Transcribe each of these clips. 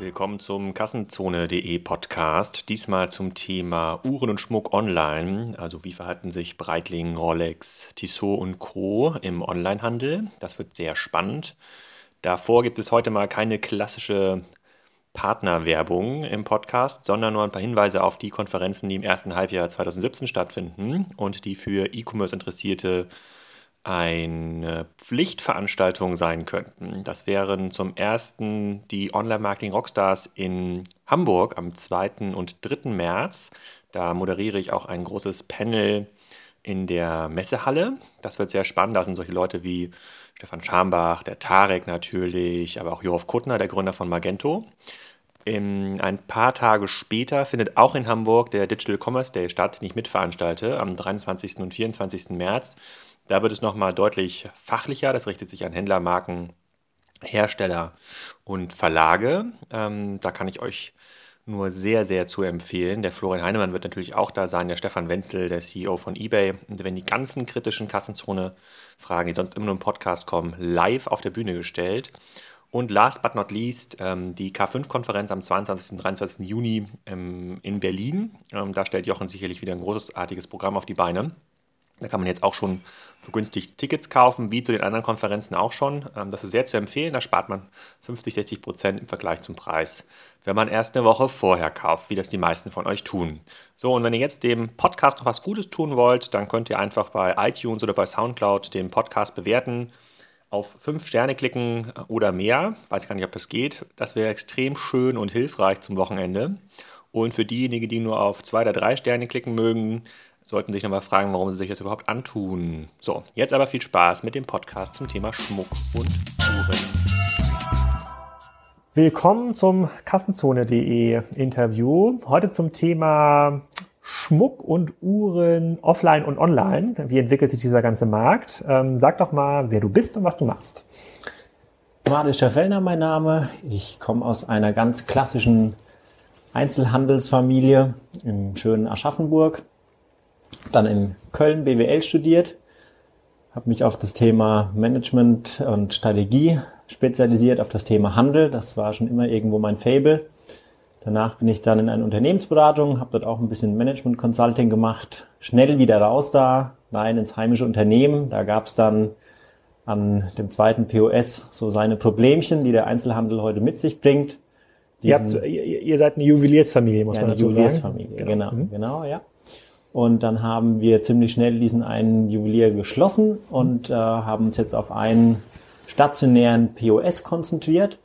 Willkommen zum Kassenzone.de Podcast, diesmal zum Thema Uhren und Schmuck online. Also wie verhalten sich Breitling, Rolex, Tissot und Co. im Onlinehandel? Das wird sehr spannend. Davor gibt es heute mal keine klassische Partnerwerbung im Podcast, sondern nur ein paar Hinweise auf die Konferenzen, die im ersten Halbjahr 2017 stattfinden und die für E-Commerce-Interessierte eine Pflichtveranstaltung sein könnten. Das wären zum ersten die Online-Marketing-Rockstars in Hamburg am 2. und 3. März. Da moderiere ich auch ein großes Panel in der Messehalle. Das wird sehr spannend. Da sind solche Leute wie Stefan Schambach, der Tarek natürlich, aber auch Joachim Kuttner, der Gründer von Magento. Ein paar Tage später findet auch in Hamburg der Digital Commerce Day statt, den ich mitveranstalte, am 23. und 24. März. Da wird es nochmal deutlich fachlicher. Das richtet sich an Händler, Marken, Hersteller und Verlage. Da kann ich euch nur sehr, sehr zu empfehlen. Der Florian Heinemann wird natürlich auch da sein, der Stefan Wenzel, der CEO von eBay. Und wenn die ganzen kritischen Kassenzone-Fragen, die sonst immer nur im Podcast kommen, live auf der Bühne gestellt. Und last but not least, die K5-Konferenz am 22. und 23. Juni in Berlin. Da stellt Jochen sicherlich wieder ein großartiges Programm auf die Beine. Da kann man jetzt auch schon vergünstigt Tickets kaufen, wie zu den anderen Konferenzen auch schon. Das ist sehr zu empfehlen, da spart man 50-60% im Vergleich zum Preis, wenn man erst eine Woche vorher kauft, wie das die meisten von euch tun. So, und wenn ihr jetzt dem Podcast noch was Gutes tun wollt, dann könnt ihr einfach bei iTunes oder bei Soundcloud den Podcast bewerten, auf 5 Sterne klicken oder mehr. Weiß gar nicht, ob das geht. Das wäre extrem schön und hilfreich zum Wochenende. Und für diejenigen, die nur auf 2 oder 3 Sterne klicken mögen, sollten sich nochmal fragen, warum sie sich das überhaupt antun. So, jetzt aber viel Spaß mit dem Podcast zum Thema Schmuck und Uhren. Willkommen zum Kassenzone.de Interview. Heute zum Thema Schmuck und Uhren offline und online. Wie entwickelt sich dieser ganze Markt? Sag doch mal, wer du bist und was du machst. Marischer Fellner, mein Name. Ich komme aus einer ganz klassischen Einzelhandelsfamilie im schönen Aschaffenburg. Dann in Köln BWL studiert, habe mich auf das Thema Management und Strategie spezialisiert, auf das Thema Handel. Das war schon immer irgendwo mein Faible. Danach bin ich dann in eine Unternehmensberatung, habe dort auch ein bisschen Management Consulting gemacht, schnell wieder raus da, rein ins heimische Unternehmen. Da gab es dann an dem zweiten POS so seine Problemchen, die der Einzelhandel heute mit sich bringt. Ihr seid eine Juweliersfamilie, muss man dazu sagen. Juweliersfamilie, genau, ja. Und dann haben wir ziemlich schnell diesen einen Juwelier geschlossen und haben uns jetzt auf einen stationären POS konzentriert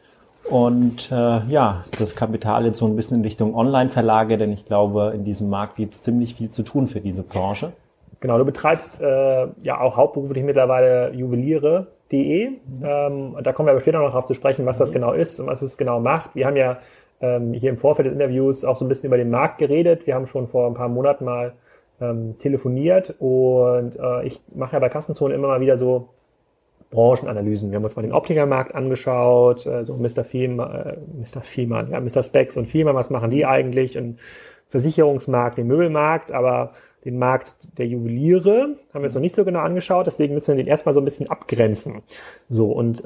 und das Kapital jetzt so ein bisschen in Richtung Online-Verlage, denn ich glaube, in diesem Markt gibt es ziemlich viel zu tun für diese Branche. Genau, du betreibst auch hauptberuflich mittlerweile Juweliere.de. Da kommen wir aber später noch drauf zu sprechen, was das genau ist und was es genau macht. Wir haben ja hier im Vorfeld des Interviews auch so ein bisschen über den Markt geredet. Wir haben schon vor ein paar Monaten mal telefoniert und ich mache ja bei Kassenzone immer mal wieder so Branchenanalysen. Wir haben uns mal den Optikermarkt angeschaut, so Mr. Spex und Fielmann, was machen die eigentlich? Und Versicherungsmarkt, den Möbelmarkt, aber den Markt der Juweliere haben wir jetzt noch nicht so genau angeschaut, deswegen müssen wir den erstmal so ein bisschen abgrenzen. So, und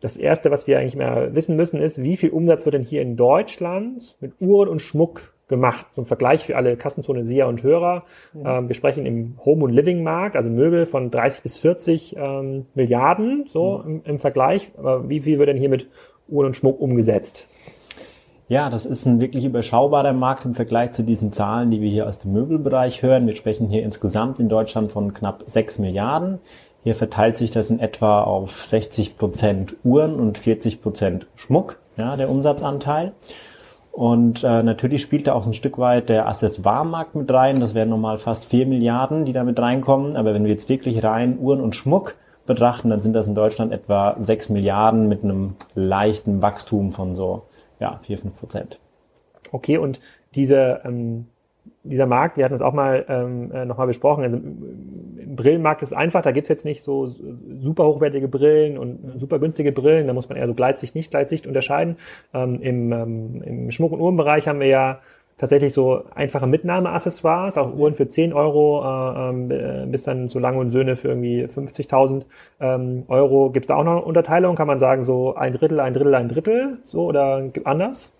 das Erste, was wir eigentlich mehr wissen müssen, ist, wie viel Umsatz wird denn hier in Deutschland mit Uhren und Schmuck gemacht, zum Vergleich für alle Kassenzone-Seher und Hörer. Wir sprechen im Home- und Living-Markt, also Möbel von 30 bis 40 Milliarden, so im Vergleich. Aber wie viel wird denn hier mit Uhren und Schmuck umgesetzt? Ja, das ist ein wirklich überschaubarer Markt im Vergleich zu diesen Zahlen, die wir hier aus dem Möbelbereich hören. Wir sprechen hier insgesamt in Deutschland von knapp 6 Milliarden. Hier verteilt sich das in etwa auf 60% Uhren und 40% Schmuck, ja, der Umsatzanteil. Und natürlich spielt da auch ein Stück weit der Accessoiremarkt mit rein. Das wären nochmal fast 4 Milliarden, die da mit reinkommen. Aber wenn wir jetzt wirklich rein Uhren und Schmuck betrachten, dann sind das in Deutschland etwa 6 Milliarden mit einem leichten Wachstum von so 4-5%. Okay, und dieser Markt, wir hatten das auch mal nochmal besprochen, also im Brillenmarkt ist es einfach, da gibt's jetzt nicht so super hochwertige Brillen und super günstige Brillen, da muss man eher so Gleitsicht, Nicht-Gleitsicht unterscheiden. Im Schmuck- und Uhrenbereich haben wir ja tatsächlich so einfache Mitnahmeaccessoires, auch Uhren für 10 Euro bis dann so Lange und Söhne für irgendwie 50.000 Euro. Gibt es da auch noch Unterteilung? Kann man sagen so ein Drittel, ein Drittel, ein Drittel so oder anders?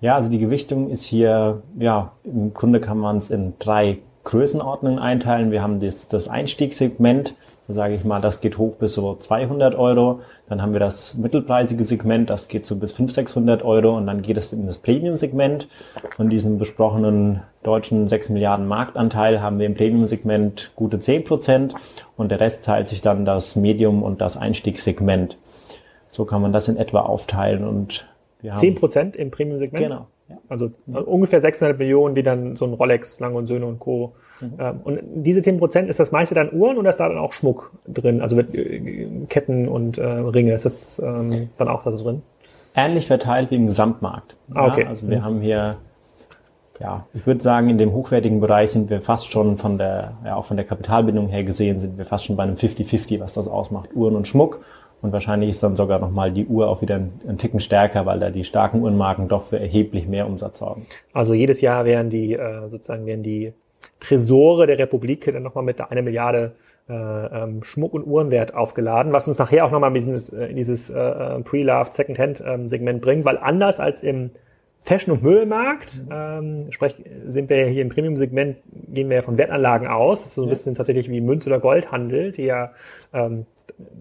Ja, also die Gewichtung ist hier, ja, im Grunde kann man es in 3 Größenordnungen einteilen. Wir haben das Einstiegssegment, sage ich mal, das geht hoch bis so 200 Euro. Dann haben wir das mittelpreisige Segment, das geht so bis 500-600 Euro. Und dann geht es in das Premium-Segment. Von diesem besprochenen deutschen 6 Milliarden Marktanteil haben wir im Premium-Segment gute 10%. Und der Rest teilt sich dann das Medium- und das Einstiegssegment. So kann man das in etwa aufteilen. Und wir haben 10% im Premium-Segment? Genau. Ja. Also ungefähr 600 Millionen, die dann so ein Rolex, Lange und Söhne und Co. Und diese 10%, ist das meiste dann Uhren oder ist da dann auch Schmuck drin? Also Ketten und Ringe, ist das dann auch da so drin? Ähnlich verteilt wie im Gesamtmarkt. Ah, okay. Ja, also wir haben hier, ja, ich würde sagen, in dem hochwertigen Bereich sind wir fast schon von der, ja, auch von der Kapitalbindung her gesehen, sind wir fast schon bei einem 50-50, was das ausmacht, Uhren und Schmuck. Und wahrscheinlich ist dann sogar nochmal die Uhr auch wieder einen Ticken stärker, weil da die starken Uhrenmarken doch für erheblich mehr Umsatz sorgen. Also jedes Jahr werden die sozusagen Tresore der Republik dann nochmal mit 1 Milliarde Schmuck- und Uhrenwert aufgeladen, was uns nachher auch nochmal in dieses Pre-Loved Second-Hand-Segment bringt, weil anders als im Fashion- und Möbelmarkt, sind wir hier im Premium-Segment, gehen wir ja von Wertanlagen aus. Das ist so ein bisschen tatsächlich wie Münz- oder Goldhandel, die ja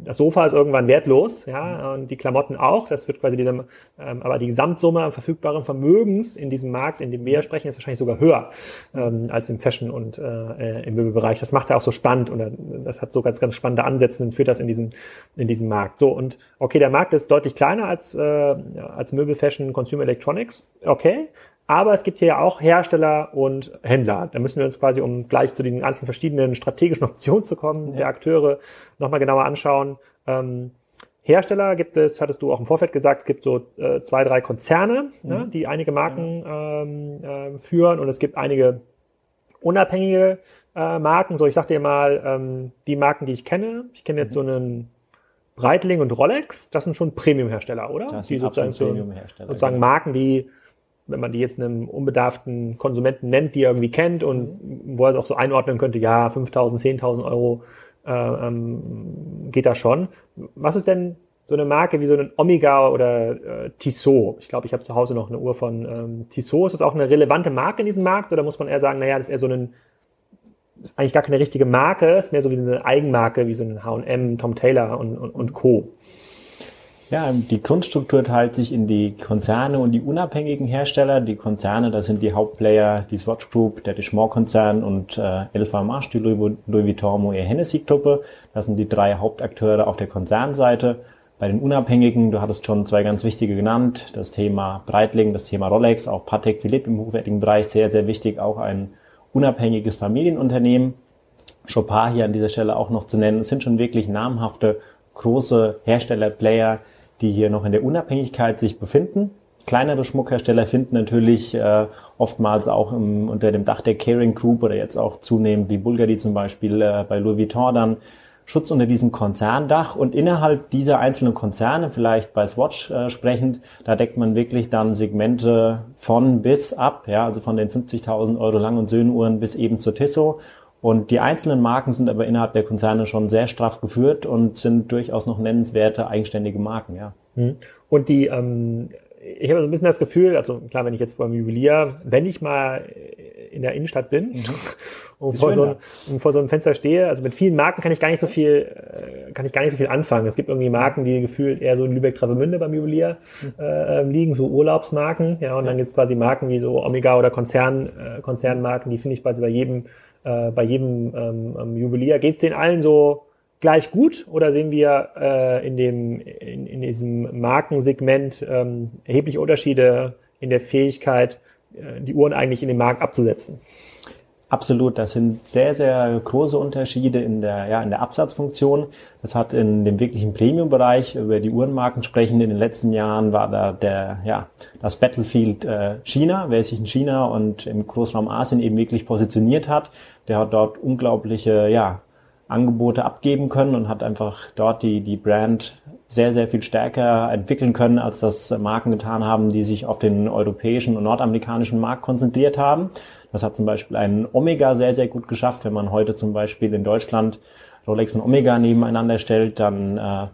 das Sofa ist irgendwann wertlos, ja, und die Klamotten auch. Das wird quasi diesem, aber die Gesamtsumme an verfügbaren Vermögens in diesem Markt, in dem wir sprechen, ist wahrscheinlich sogar höher als im Fashion- und im Möbelbereich. Das macht es ja auch so spannend und das hat so ganz, ganz spannende Ansätze und führt das in diesen Markt. So, und okay, der Markt ist deutlich kleiner als Möbel, Fashion, Consumer Electronics. Okay. Aber es gibt hier ja auch Hersteller und Händler. Da müssen wir uns quasi, um gleich zu diesen ganzen verschiedenen strategischen Optionen zu kommen, der Akteure nochmal genauer anschauen. Hersteller gibt es, hattest du auch im Vorfeld gesagt, gibt so 2, 3 Konzerne, ne, die einige Marken führen und es gibt einige unabhängige Marken. So, ich sag dir mal, die Marken, die ich kenne. Ich kenne jetzt so einen Breitling und Rolex. Das sind schon Premium-Hersteller, oder? Das sind die sozusagen, Premium-Hersteller, sozusagen Marken, die, wenn man die jetzt einem unbedarften Konsumenten nennt, die er irgendwie kennt und wo er es auch so einordnen könnte, ja, 5.000, 10.000 Euro geht da schon. Was ist denn so eine Marke wie so ein Omega oder Tissot? Ich glaube, ich habe zu Hause noch eine Uhr von Tissot. Ist das auch eine relevante Marke in diesem Markt oder muss man eher sagen, naja, das ist eher so ein, ist eigentlich gar keine richtige Marke, ist mehr so wie eine Eigenmarke, wie so ein H&M, Tom Taylor und Co.? Ja, die Grundstruktur teilt sich in die Konzerne und die unabhängigen Hersteller. Die Konzerne, das sind die Hauptplayer, die Swatch Group, der Richemont-Konzern und LVMH, die Louis Vuitton, Moët Hennessy-Gruppe. Das sind die 3 Hauptakteure auf der Konzernseite. Bei den Unabhängigen, du hattest schon 2 ganz wichtige genannt, das Thema Breitling, das Thema Rolex, auch Patek Philippe im hochwertigen Bereich, sehr, sehr wichtig, auch ein unabhängiges Familienunternehmen. Chopard hier an dieser Stelle auch noch zu nennen. Es sind schon wirklich namhafte, große Hersteller-Player, die hier noch in der Unabhängigkeit sich befinden. Kleinere Schmuckhersteller finden natürlich oftmals auch unter dem Dach der Kering Group oder jetzt auch zunehmend wie Bulgari zum Beispiel bei Louis Vuitton dann Schutz unter diesem Konzerndach. Und innerhalb dieser einzelnen Konzerne, vielleicht bei Swatch sprechend, da deckt man wirklich dann Segmente von bis ab, ja, also von den 50.000 Euro Lang- und Söhnenuhren bis eben zur Tissot. Und die einzelnen Marken sind aber innerhalb der Konzerne schon sehr straff geführt und sind durchaus noch nennenswerte, eigenständige Marken, ja. Und die, ich habe so ein bisschen das Gefühl, also klar, wenn ich jetzt beim Juwelier, wenn ich mal in der Innenstadt bin und vor so einem Fenster stehe, also mit vielen Marken kann ich gar nicht so viel anfangen. Es gibt irgendwie Marken, die gefühlt eher so in Lübeck-Travemünde beim Juwelier liegen, so Urlaubsmarken, ja, und dann gibt es quasi Marken wie so Omega oder Konzernmarken, die finde ich quasi bei jedem Juwelier. Geht es den allen so gleich gut oder sehen wir in diesem Markensegment erhebliche Unterschiede in der Fähigkeit, die Uhren eigentlich in den Markt abzusetzen? Absolut, das sind sehr, sehr große Unterschiede in der Absatzfunktion. Das hat in dem wirklichen Premium-Bereich, über die Uhrenmarken sprechen, in den letzten Jahren war da das Battlefield China, wer sich in China und im Großraum Asien eben wirklich positioniert hat, der hat dort unglaubliche Angebote abgeben können und hat einfach dort die Brand sehr, sehr viel stärker entwickeln können, als das Marken getan haben, die sich auf den europäischen und nordamerikanischen Markt konzentriert haben. Das hat zum Beispiel ein Omega sehr, sehr gut geschafft. Wenn man heute zum Beispiel in Deutschland Rolex und Omega nebeneinander stellt, dann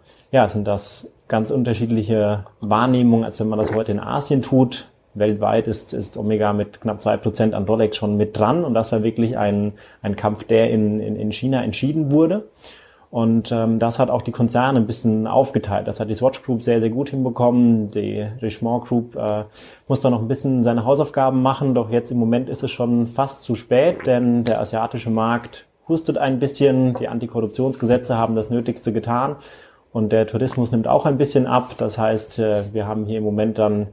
sind das ganz unterschiedliche Wahrnehmungen, als wenn man das heute in Asien tut. Weltweit ist Omega mit knapp 2% an Rolex schon mit dran. Und das war wirklich ein Kampf, der in China entschieden wurde. Und das hat auch die Konzerne ein bisschen aufgeteilt. Das hat die Swatch Group sehr, sehr gut hinbekommen. Die Richemont Group muss da noch ein bisschen seine Hausaufgaben machen. Doch jetzt im Moment ist es schon fast zu spät, denn der asiatische Markt hustet ein bisschen. Die Antikorruptionsgesetze haben das Nötigste getan. Und der Tourismus nimmt auch ein bisschen ab. Das heißt, wir haben hier im Moment dann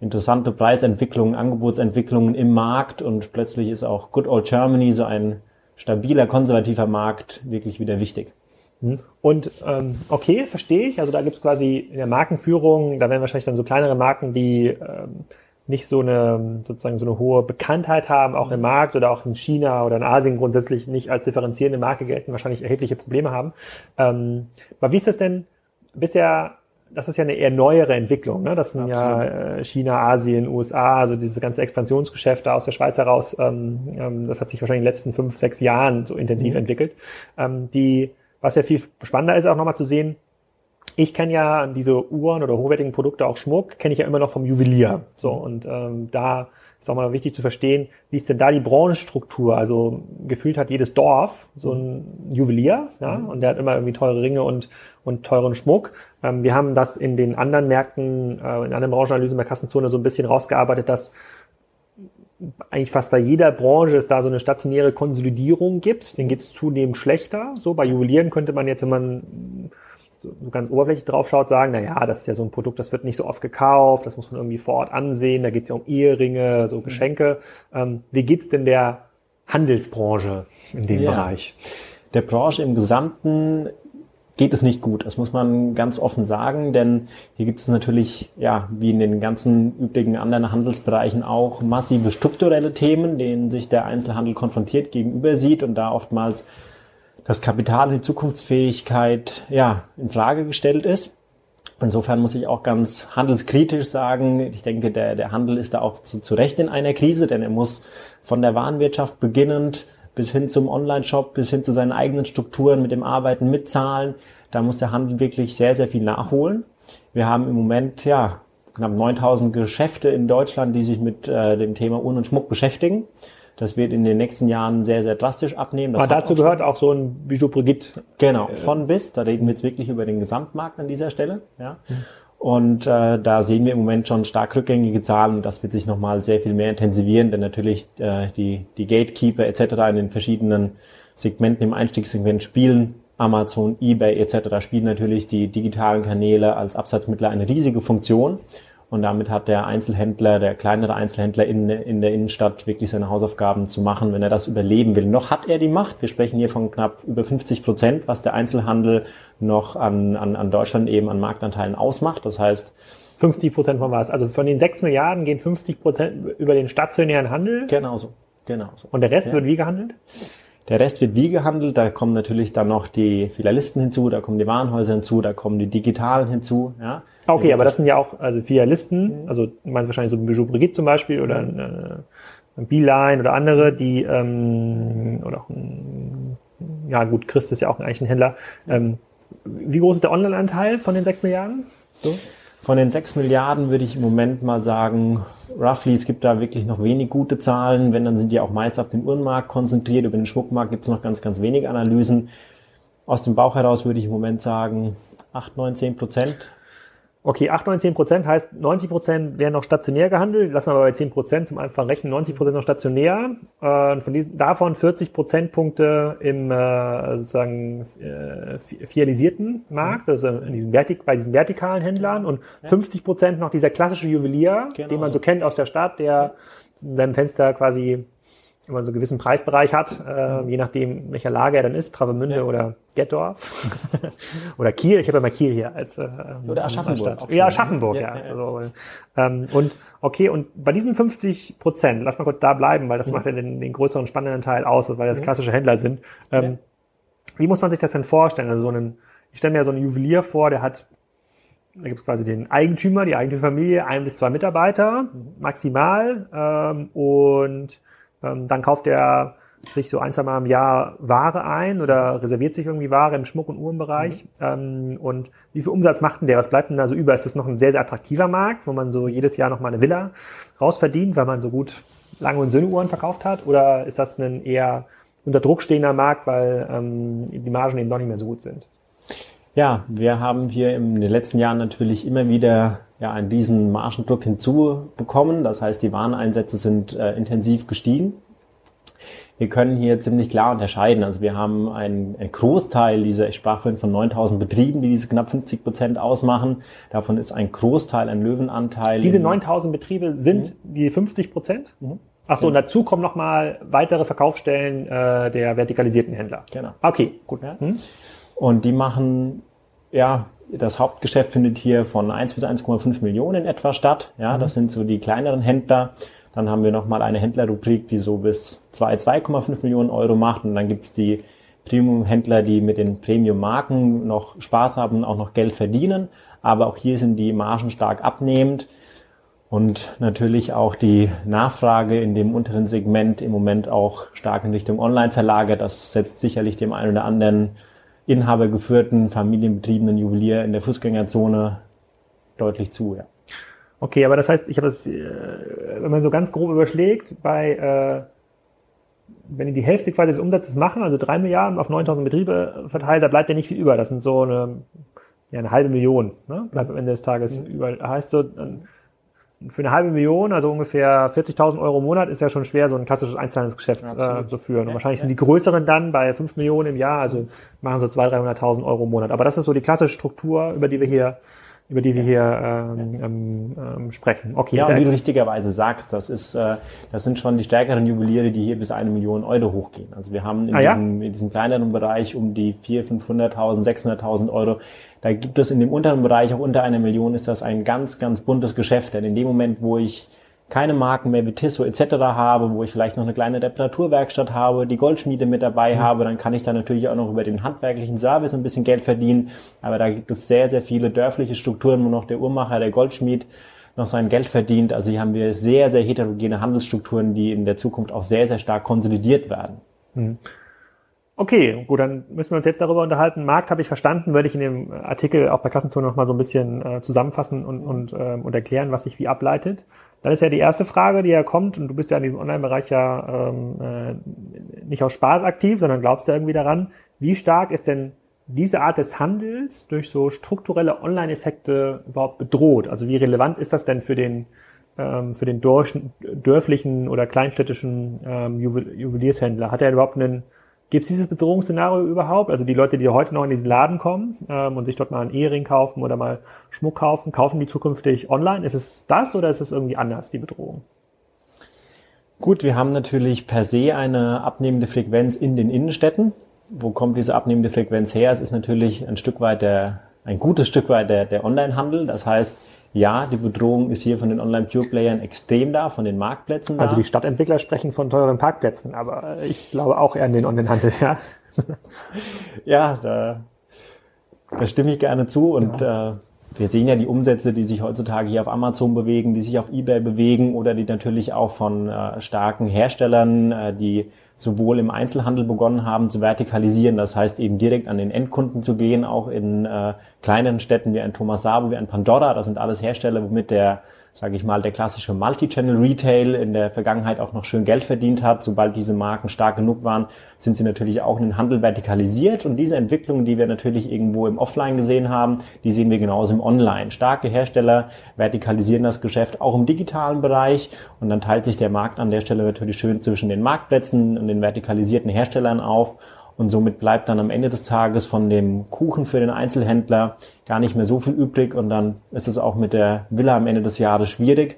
interessante Preisentwicklungen, Angebotsentwicklungen im Markt und plötzlich ist auch Good Old Germany, so ein stabiler, konservativer Markt, wirklich wieder wichtig. Und okay, verstehe ich. Also da gibt es quasi in der Markenführung, da werden wahrscheinlich dann so kleinere Marken, die nicht so eine hohe Bekanntheit haben, auch im Markt oder auch in China oder in Asien grundsätzlich nicht als differenzierende Marke gelten, wahrscheinlich erhebliche Probleme haben. Aber wie ist das denn bisher? Das ist ja eine eher neuere Entwicklung, ne? Das sind ja China, Asien, USA, also dieses ganze Expansionsgeschäft da aus der Schweiz heraus, das hat sich wahrscheinlich in den letzten 5-6 Jahren so intensiv entwickelt. Was ja viel spannender ist, auch nochmal zu sehen, ich kenne ja diese Uhren oder hochwertigen Produkte, auch Schmuck, kenne ich ja immer noch vom Juwelier. So, und da ist auch mal wichtig zu verstehen, wie ist denn da die Branchenstruktur? Also gefühlt hat jedes Dorf so einen Juwelier, ja, und der hat immer irgendwie teure Ringe und teuren Schmuck. Wir haben das in den anderen Märkten, in anderen Branchenanalysen bei Kassenzone so ein bisschen rausgearbeitet, dass eigentlich fast bei jeder Branche es da so eine stationäre Konsolidierung gibt. Denen geht es zunehmend schlechter. So bei Juwelieren könnte man jetzt, wenn man so ganz oberflächlich drauf schaut, sagen, naja, das ist ja so ein Produkt, das wird nicht so oft gekauft, das muss man irgendwie vor Ort ansehen, da geht es ja um Eheringe, so Geschenke. Wie geht's denn der Handelsbranche in dem Bereich? Der Branche im Gesamten geht es nicht gut, das muss man ganz offen sagen, denn hier gibt es natürlich, wie in den ganzen üblichen anderen Handelsbereichen auch massive strukturelle Themen, denen sich der Einzelhandel konfrontiert gegenüber sieht und da oftmals das Kapital und die Zukunftsfähigkeit in Frage gestellt ist. Insofern muss ich auch ganz handelskritisch sagen, ich denke, der Handel ist da auch zu Recht in einer Krise, denn er muss von der Warenwirtschaft beginnend bis hin zum Online-Shop, bis hin zu seinen eigenen Strukturen, mit dem Arbeiten, mit Zahlen, da muss der Handel wirklich sehr, sehr viel nachholen. Wir haben im Moment knapp 9.000 Geschäfte in Deutschland, die sich mit dem Thema Uhren und Schmuck beschäftigen. Das wird in den nächsten Jahren sehr, sehr drastisch abnehmen. Aber dazu gehört auch so ein Bijou Brigitte. Genau, von bis. Da reden wir jetzt wirklich über den Gesamtmarkt an dieser Stelle. Ja. Und da sehen wir im Moment schon stark rückgängige Zahlen. Das wird sich nochmal sehr viel mehr intensivieren, denn natürlich die Gatekeeper etc. in den verschiedenen Segmenten im Einstiegssegment spielen. Amazon, eBay etc. spielen natürlich die digitalen Kanäle als Absatzmittler eine riesige Funktion. Und damit hat der Einzelhändler, der kleinere Einzelhändler in der Innenstadt wirklich seine Hausaufgaben zu machen, wenn er das überleben will. Noch hat er die Macht. Wir sprechen hier von knapp über 50%, was der Einzelhandel noch an Deutschland eben an Marktanteilen ausmacht. Das heißt, 50% von was? Also von den 6 Milliarden gehen 50% über den stationären Handel? Genauso. Und der Rest wird wie gehandelt? Der Rest wird wie gehandelt, da kommen natürlich dann noch die Filialisten hinzu, da kommen die Warenhäuser hinzu, da kommen die Digitalen hinzu. Ja. Okay, aber das sind ja auch also Filialisten, also du meinst wahrscheinlich so ein Bijou Brigitte zum Beispiel oder ein Beeline oder andere, die oder auch Christ ist ja auch eigentlich ein Händler. Wie groß ist der Online-Anteil von den 6 Milliarden? So? Von den 6 Milliarden würde ich im Moment mal sagen, roughly, es gibt da wirklich noch wenig gute Zahlen. Wenn, dann sind die auch meist auf den Uhrenmarkt konzentriert. Über den Schmuckmarkt gibt es noch ganz, ganz wenig Analysen. Aus dem Bauch heraus würde ich im Moment sagen 8-10%. Okay, 8-10% heißt 90% werden noch stationär gehandelt. Lassen wir mal bei 10% zum Anfang rechnen. 90% noch stationär. Von davon 40 Prozentpunkte im filialisierten Markt, also bei diesen vertikalen Händlern. Und 50% noch dieser klassische Juwelier, den man so kennt aus der Stadt, der in seinem Fenster quasi immer so einen gewissen Preisbereich hat, je nachdem, in welcher Lage er dann ist, Travemünde oder Gettorf oder Kiel, ich habe ja mal Kiel hier als oder Aschaffenburg. Ja, Aschaffenburg, und okay, und bei diesen 50%, lass mal kurz da bleiben, weil das macht ja den größeren spannenden Teil aus, weil das klassische Händler sind. Wie muss man sich das denn vorstellen? Also ich stelle mir so einen Juwelier vor, der hat Da gibt es quasi den Eigentümer, die Eigentümerfamilie, 1 bis 2 Mitarbeiter maximal. Und dann kauft er sich so 1-2 Mal im Jahr Ware ein oder reserviert sich irgendwie Ware im Schmuck- und Uhrenbereich. Und wie viel Umsatz macht denn der? Was bleibt denn da so über? Ist das noch ein sehr, sehr attraktiver Markt, wo man so jedes Jahr nochmal eine Villa rausverdient, weil man so gut Lange- und Söhne-Uhren verkauft hat? Oder ist das ein eher unter Druck stehender Markt, weil die Margen eben doch nicht mehr so gut sind? Ja, wir haben hier in den letzten Jahren natürlich immer wieder an diesen Margendruck hinzubekommen. Das heißt, die Wareneinsätze sind intensiv gestiegen. Wir können hier ziemlich klar unterscheiden. Also wir haben einen Großteil dieser, ich sprach vorhin von 9000 Betrieben, die diese knapp 50% ausmachen. Davon ist ein Großteil, ein Löwenanteil. Diese 9000 Betriebe sind die 50%? Achso, und dazu kommen nochmal weitere Verkaufsstellen der vertikalisierten Händler. Genau. Okay, gut. Ja. Und die machen, das Hauptgeschäft findet hier von 1 bis 1,5 Millionen etwa statt. Ja, das sind so die kleineren Händler. Dann haben wir nochmal eine Händlerrubrik, die so bis 2,5 Millionen Euro macht. Und dann gibt's die Premium-Händler, die mit den Premium-Marken noch Spaß haben und auch noch Geld verdienen. Aber auch hier sind die Margen stark abnehmend. Und natürlich auch die Nachfrage in dem unteren Segment im Moment auch stark in Richtung Online verlagert. Das setzt sicherlich dem einen oder anderen inhabergeführten, familienbetriebenen Juwelier in der Fußgängerzone deutlich zu, ja. Okay, aber das heißt, ich habe es, wenn man so ganz grob überschlägt, wenn die die Hälfte quasi des Umsatzes machen, also 3 Milliarden auf 9000 Betriebe verteilt, da bleibt ja nicht viel über. Das sind so eine halbe Million, ne? Bleibt am Ende des Tages über. Heißt so, für eine halbe Million, also ungefähr 40.000 Euro im Monat, ist ja schon schwer, so ein klassisches Einzelhandelsgeschäft zu führen. Und wahrscheinlich sind die größeren dann bei 5 Millionen im Jahr, also machen so 200.000, 300.000 Euro im Monat. Aber das ist so die klassische Struktur, über die wir hier sprechen. Okay, ja, und wie du richtigerweise sagst, das sind schon die stärkeren Juweliere, die hier bis 1 Million Euro hochgehen. Also wir haben in diesem kleineren Bereich um die 400.000, 500.000, 600.000 Euro. Da gibt es in dem unteren Bereich, auch unter 1 Million, ist das ein ganz, ganz buntes Geschäft. Denn in dem Moment, wo ich keine Marken mehr wie Tissot etc. habe, wo ich vielleicht noch eine kleine Reparaturwerkstatt habe, die Goldschmiede mit dabei habe, dann kann ich da natürlich auch noch über den handwerklichen Service ein bisschen Geld verdienen. Aber da gibt es sehr, sehr viele dörfliche Strukturen, wo noch der Uhrmacher, der Goldschmied noch sein Geld verdient. Also hier haben wir sehr, sehr heterogene Handelsstrukturen, die in der Zukunft auch sehr, sehr stark konsolidiert werden. Okay, gut, dann müssen wir uns jetzt darüber unterhalten. Markt habe ich verstanden, würde ich in dem Artikel auch bei Kassenzone nochmal so ein bisschen zusammenfassen und erklären, was sich wie ableitet. Dann ist ja die erste Frage, die ja kommt, und du bist ja in diesem Online-Bereich nicht aus Spaß aktiv, sondern glaubst ja irgendwie daran, wie stark ist denn diese Art des Handels durch so strukturelle Online-Effekte überhaupt bedroht? Also wie relevant ist das denn für den dörflichen oder kleinstädtischen Juweliershändler? Hat er überhaupt einen... Gibt es dieses Bedrohungsszenario überhaupt? Also die Leute, die heute noch in diesen Laden kommen und sich dort mal einen Ehering kaufen oder mal Schmuck kaufen, kaufen die zukünftig online? Ist es das oder ist es irgendwie anders, die Bedrohung? Gut, wir haben natürlich per se eine abnehmende Frequenz in den Innenstädten. Wo kommt diese abnehmende Frequenz her? Es ist natürlich ein gutes Stück weit der Onlinehandel. Das heißt, ja, die Bedrohung ist hier von den Online-Pure-Playern extrem da, von den Marktplätzen da. Also die Stadtentwickler sprechen von teuren Parkplätzen, aber ich glaube auch eher an den Online-Handel, ja. Ja, da stimme ich gerne zu. Und wir sehen ja die Umsätze, die sich heutzutage hier auf Amazon bewegen, die sich auf eBay bewegen oder die natürlich auch von starken Herstellern, die sowohl im Einzelhandel begonnen haben zu vertikalisieren, das heißt eben direkt an den Endkunden zu gehen, auch in kleineren Städten wie ein Thomas Sabo, wie ein Pandora, das sind alles Hersteller, womit der klassische Multi-Channel-Retail in der Vergangenheit auch noch schön Geld verdient hat. Sobald diese Marken stark genug waren, sind sie natürlich auch in den Handel vertikalisiert. Und diese Entwicklung, die wir natürlich irgendwo im Offline gesehen haben, die sehen wir genauso im Online. Starke Hersteller vertikalisieren das Geschäft auch im digitalen Bereich. Und dann teilt sich der Markt an der Stelle natürlich schön zwischen den Marktplätzen und den vertikalisierten Herstellern auf. Und somit bleibt dann am Ende des Tages von dem Kuchen für den Einzelhändler gar nicht mehr so viel übrig. Und dann ist es auch mit der Villa am Ende des Jahres schwierig.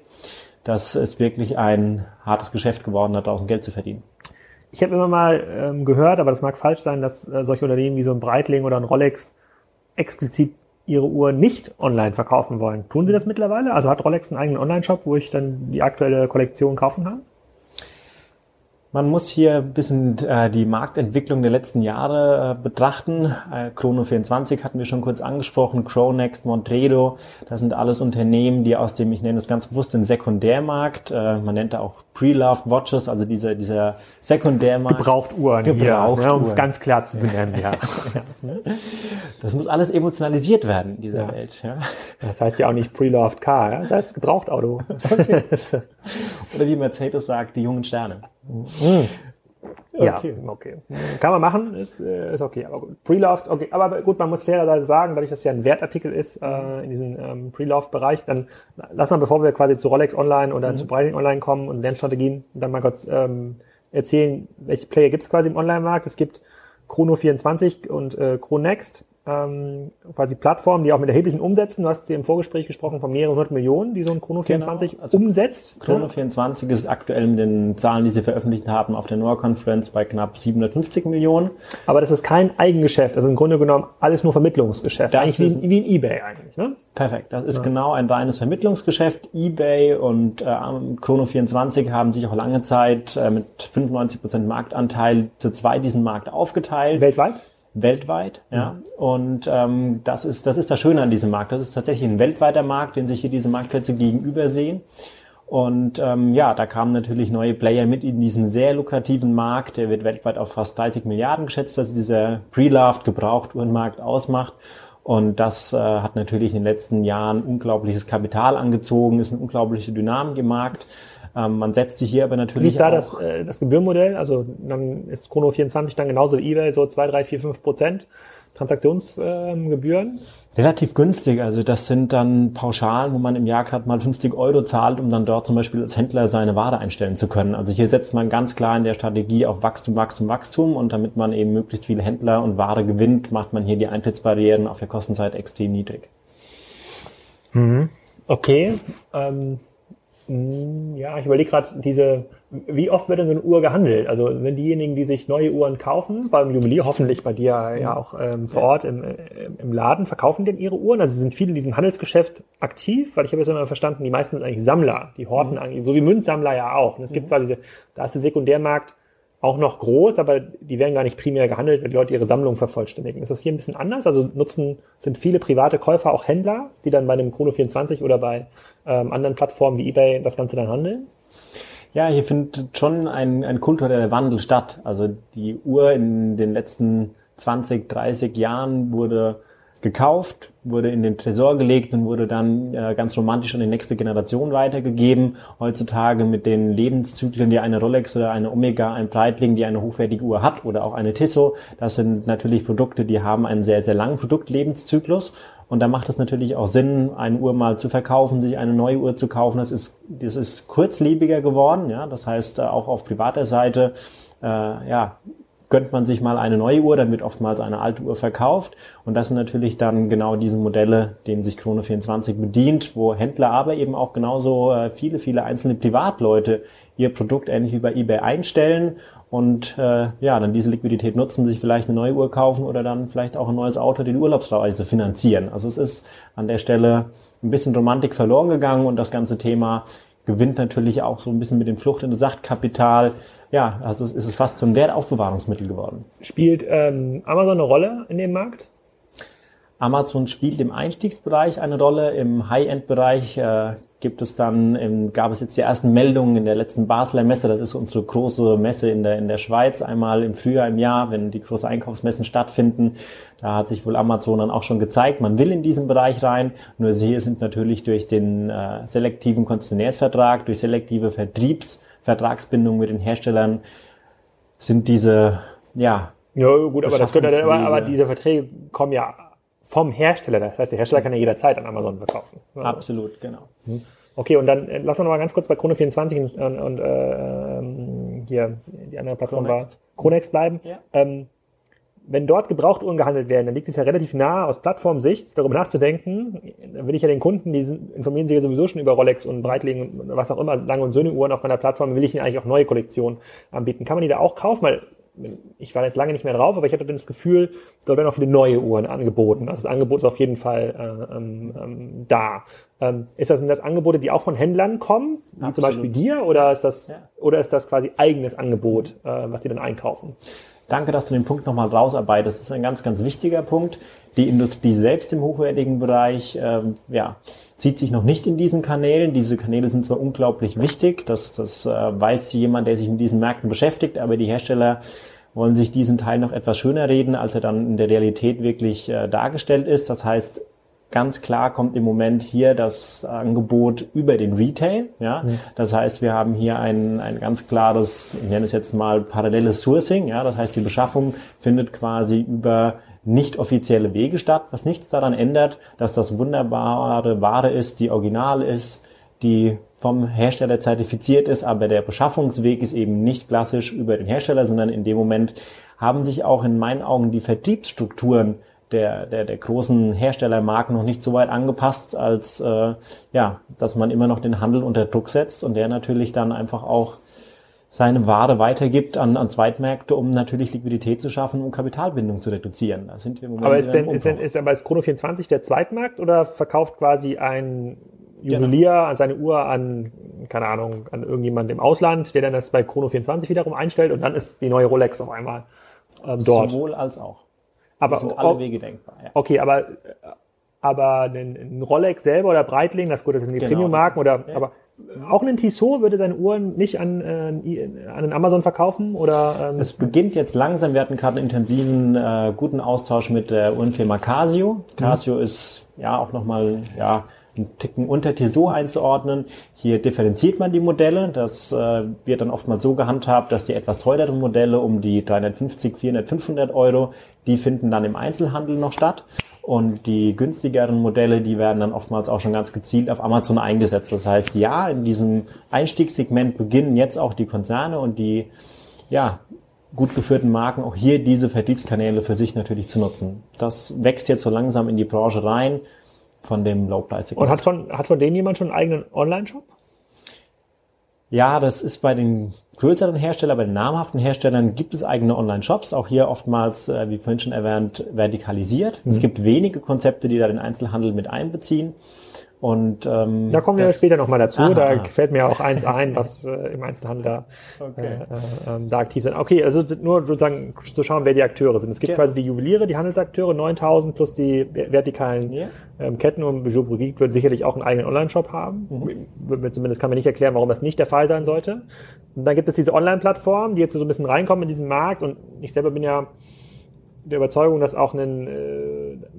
Das ist wirklich ein hartes Geschäft geworden, da draußen Geld zu verdienen. Ich habe immer mal gehört, aber das mag falsch sein, dass solche Unternehmen wie so ein Breitling oder ein Rolex explizit ihre Uhren nicht online verkaufen wollen. Tun sie das mittlerweile? Also hat Rolex einen eigenen Online-Shop, wo ich dann die aktuelle Kollektion kaufen kann? Man muss hier ein bisschen die Marktentwicklung der letzten Jahre betrachten. Chrono24 hatten wir schon kurz angesprochen, Chronext, Montredo, das sind alles Unternehmen, die aus dem, ich nenne das ganz bewusst, den Sekundärmarkt, man nennt da auch Pre-Loved Watches, also dieser Sekundärmarkt. Gebraucht Uhren, um es ganz klar zu benennen, ja. Das muss alles emotionalisiert werden in dieser Welt. Ja. Das heißt ja auch nicht Pre-Loved Car, das heißt Gebrauchtauto. Okay. Oder wie Mercedes sagt, die jungen Sterne. Mhm. Okay. Kann man machen, ist okay, aber gut. Pre-Loved, okay, aber gut, man muss fairerweise sagen, dadurch, dass es ja ein Wertartikel ist, in diesem Pre-Loved-Bereich, dann lass mal, bevor wir quasi zu Rolex Online oder zu Breitling Online kommen und Lernstrategien, dann mal kurz erzählen, welche Player gibt es quasi im Online-Markt. Es gibt Chrono24 und Chronext, quasi Plattformen, die auch mit erheblichen Umsätzen, du hast dir im Vorgespräch gesprochen, von mehreren hundert Millionen, die so ein Chrono24 umsetzt. Chrono24 ist aktuell mit den Zahlen, die sie veröffentlicht haben, auf der Noah Conference bei knapp 750 Millionen. Aber das ist kein Eigengeschäft, also im Grunde genommen alles nur Vermittlungsgeschäft, das eigentlich ist wie ein eBay eigentlich, ne? Perfekt, das ist genau ein reines Vermittlungsgeschäft. eBay und Chrono24 haben sich auch lange Zeit mit 95% Marktanteil zu zwei diesen Markt aufgeteilt. Weltweit, ja. Und das ist das Schöne an diesem Markt. Das ist tatsächlich ein weltweiter Markt, den sich hier diese Marktplätze gegenüber sehen. Und da kamen natürlich neue Player mit in diesen sehr lukrativen Markt. Der wird weltweit auf fast 30 Milliarden geschätzt, dass dieser Pre-Loved Gebrauchtuhrenmarkt ausmacht. Und das hat natürlich in den letzten Jahren unglaubliches Kapital angezogen, ist eine unglaubliche Dynamik im Markt. Man setzt sich hier aber natürlich auch... Liegt da das Gebührenmodell? Also dann ist Chrono24 dann genauso wie eBay, so 2, 3, 4, 5% Transaktionsgebühren? Relativ günstig. Also das sind dann Pauschalen, wo man im Jahr gerade mal 50 Euro zahlt, um dann dort zum Beispiel als Händler seine Ware einstellen zu können. Also hier setzt man ganz klar in der Strategie auf Wachstum. Und damit man eben möglichst viele Händler und Ware gewinnt, macht man hier die Eintrittsbarrieren auf der Kostenseite extrem niedrig. Okay, ja, ich überlege gerade wie oft wird denn so eine Uhr gehandelt? Also sind diejenigen, die sich neue Uhren kaufen, beim Juwelier, hoffentlich bei dir ja auch vor Ort im Laden, verkaufen denn ihre Uhren? Also sind viele in diesem Handelsgeschäft aktiv, weil ich habe jetzt immer verstanden, die meisten sind eigentlich Sammler, die horten eigentlich, so wie Münzsammler ja auch. Und es gibt quasi, da ist der Sekundärmarkt auch noch groß, aber die werden gar nicht primär gehandelt, weil die Leute ihre Sammlung vervollständigen. Ist das hier ein bisschen anders? Also sind viele private Käufer auch Händler, die dann bei einem Chrono24 oder bei anderen Plattformen wie eBay das Ganze dann handeln? Ja, hier findet schon ein kultureller Wandel statt. Also die Uhr in den letzten 20, 30 Jahren wurde gekauft, wurde in den Tresor gelegt und wurde dann ganz romantisch an die nächste Generation weitergegeben. Heutzutage mit den Lebenszyklen, die eine Rolex oder eine Omega, ein Breitling, die eine hochwertige Uhr hat oder auch eine Tissot, das sind natürlich Produkte, die haben einen sehr, sehr langen Produktlebenszyklus. Und da macht es natürlich auch Sinn, eine Uhr mal zu verkaufen, sich eine neue Uhr zu kaufen. Das ist kurzlebiger geworden. Ja, das heißt, auch auf privater Seite, gönnt man sich mal eine neue Uhr, dann wird oftmals eine alte Uhr verkauft. Und das sind natürlich dann genau diese Modelle, denen sich Chrono24 bedient, wo Händler aber eben auch genauso viele, viele einzelne Privatleute ihr Produkt ähnlich wie bei eBay einstellen und dann diese Liquidität nutzen, sich vielleicht eine neue Uhr kaufen oder dann vielleicht auch ein neues Auto, die Urlaubsreise finanzieren. Also es ist an der Stelle ein bisschen Romantik verloren gegangen und das ganze Thema gewinnt natürlich auch so ein bisschen mit dem Flucht in das Sachkapital. Ja, also es ist fast zum Wertaufbewahrungsmittel geworden. Spielt Amazon eine Rolle in dem Markt? Amazon spielt im Einstiegsbereich eine Rolle, im High-End-Bereich gab es jetzt die ersten Meldungen in der letzten Basler Messe, das ist unsere große Messe in der Schweiz, einmal im Frühjahr im Jahr, wenn die großen Einkaufsmessen stattfinden, da hat sich wohl Amazon dann auch schon gezeigt, man will in diesen Bereich rein, nur hier sind natürlich durch den selektiven Konzessionärsvertrag, durch selektive Vertragsbindungen mit den Herstellern sind diese, aber diese Verträge kommen ja vom Hersteller. Das heißt, der Hersteller kann ja jederzeit an Amazon verkaufen. Absolut, genau. Okay, und dann lassen wir nochmal ganz kurz bei Chrono24 und hier die andere Plattform Chronext. War Chronext bleiben. Ja. Wenn dort Gebrauchtuhren gehandelt werden, dann liegt es ja relativ nahe, aus Plattformsicht darüber nachzudenken. Dann will ich ja den Kunden, die informieren sich ja sowieso schon über Rolex und Breitling und was auch immer, Lange- und Söhne-Uhren auf meiner Plattform, will ich ihnen eigentlich auch neue Kollektionen anbieten. Kann man die da auch kaufen? Weil ich war jetzt lange nicht mehr drauf, aber ich hatte dann das Gefühl, dort werden auch viele neue Uhren angeboten. Also das Angebot ist auf jeden Fall da. Sind das Angebote, die auch von Händlern kommen, wie Absolut. Zum Beispiel dir, oder ist das oder ist das quasi eigenes Angebot, was die dann einkaufen? Danke, dass du den Punkt nochmal rausarbeitest. Das ist ein ganz, ganz wichtiger Punkt. Die Industrie selbst im hochwertigen Bereich zieht sich noch nicht in diesen Kanälen. Diese Kanäle sind zwar unglaublich wichtig, das weiß jemand, der sich mit diesen Märkten beschäftigt, aber die Hersteller wollen sich diesen Teil noch etwas schöner reden, als er dann in der Realität wirklich dargestellt ist. Das heißt, ganz klar kommt im Moment hier das Angebot über den Retail. Ja? Mhm. Das heißt, wir haben hier ein ganz klares, ich nenne es jetzt mal paralleles Sourcing. Ja? Das heißt, die Beschaffung findet quasi über nicht offizielle Wege statt, was nichts daran ändert, dass das wunderbare Ware ist, die original ist, die vom Hersteller zertifiziert ist, aber der Beschaffungsweg ist eben nicht klassisch über den Hersteller, sondern in dem Moment haben sich auch in meinen Augen die Vertriebsstrukturen der großen Herstellermarken noch nicht so weit angepasst, als dass man immer noch den Handel unter Druck setzt und der natürlich dann einfach auch seine Ware weitergibt an Zweitmärkte, um natürlich Liquidität zu schaffen, um Kapitalbindung zu reduzieren. Da sind wir im Moment. Aber ist denn bei Chrono24 der Zweitmarkt oder verkauft quasi ein Juwelier seine Uhr an, keine Ahnung, an irgendjemand im Ausland, der dann das bei Chrono24 wiederum einstellt und dann ist die neue Rolex auf einmal dort? Sowohl als auch. Aber das sind alle Wege denkbar. Ja. Okay, aber ein Rolex selber oder Breitling, das sind die Premium-Marken oder aber auch ein Tissot würde seine Uhren nicht an den Amazon verkaufen? Oder? Es beginnt jetzt langsam. Wir hatten gerade einen intensiven, guten Austausch mit der Uhrenfirma Casio. Casio ist auch nochmal einen Ticken unter Tissot einzuordnen. Hier differenziert man die Modelle. Das wird dann oftmals so gehandhabt, dass die etwas teureren Modelle um die 350, 400, 500 Euro, die finden dann im Einzelhandel noch statt. Und die günstigeren Modelle, die werden dann oftmals auch schon ganz gezielt auf Amazon eingesetzt. Das heißt, in diesem Einstiegssegment beginnen jetzt auch die Konzerne und die gut geführten Marken auch hier diese Vertriebskanäle für sich natürlich zu nutzen. Das wächst jetzt so langsam in die Branche rein von dem Low-Price-Segment. Und hat von denen jemand schon einen eigenen Online-Shop? Ja, das ist bei den größeren Herstellern, bei den namhaften Herstellern gibt es eigene Online-Shops, auch hier oftmals, wie vorhin schon erwähnt, vertikalisiert. Es gibt wenige Konzepte, die da den Einzelhandel mit einbeziehen. Und da kommen wir später nochmal dazu. Aha. Da fällt mir auch eins ein, was im Einzelhandel da aktiv sind. Okay, also nur sozusagen zu schauen, wer die Akteure sind. Es gibt quasi die Juweliere, die Handelsakteure, 9.000 plus die vertikalen Ketten. Und Bijou Brigitte wird sicherlich auch einen eigenen Online-Shop haben. Zumindest kann man nicht erklären, warum das nicht der Fall sein sollte. Und dann gibt es diese Online-Plattformen, die jetzt so ein bisschen reinkommen in diesen Markt. Und ich selber bin ja der Überzeugung, dass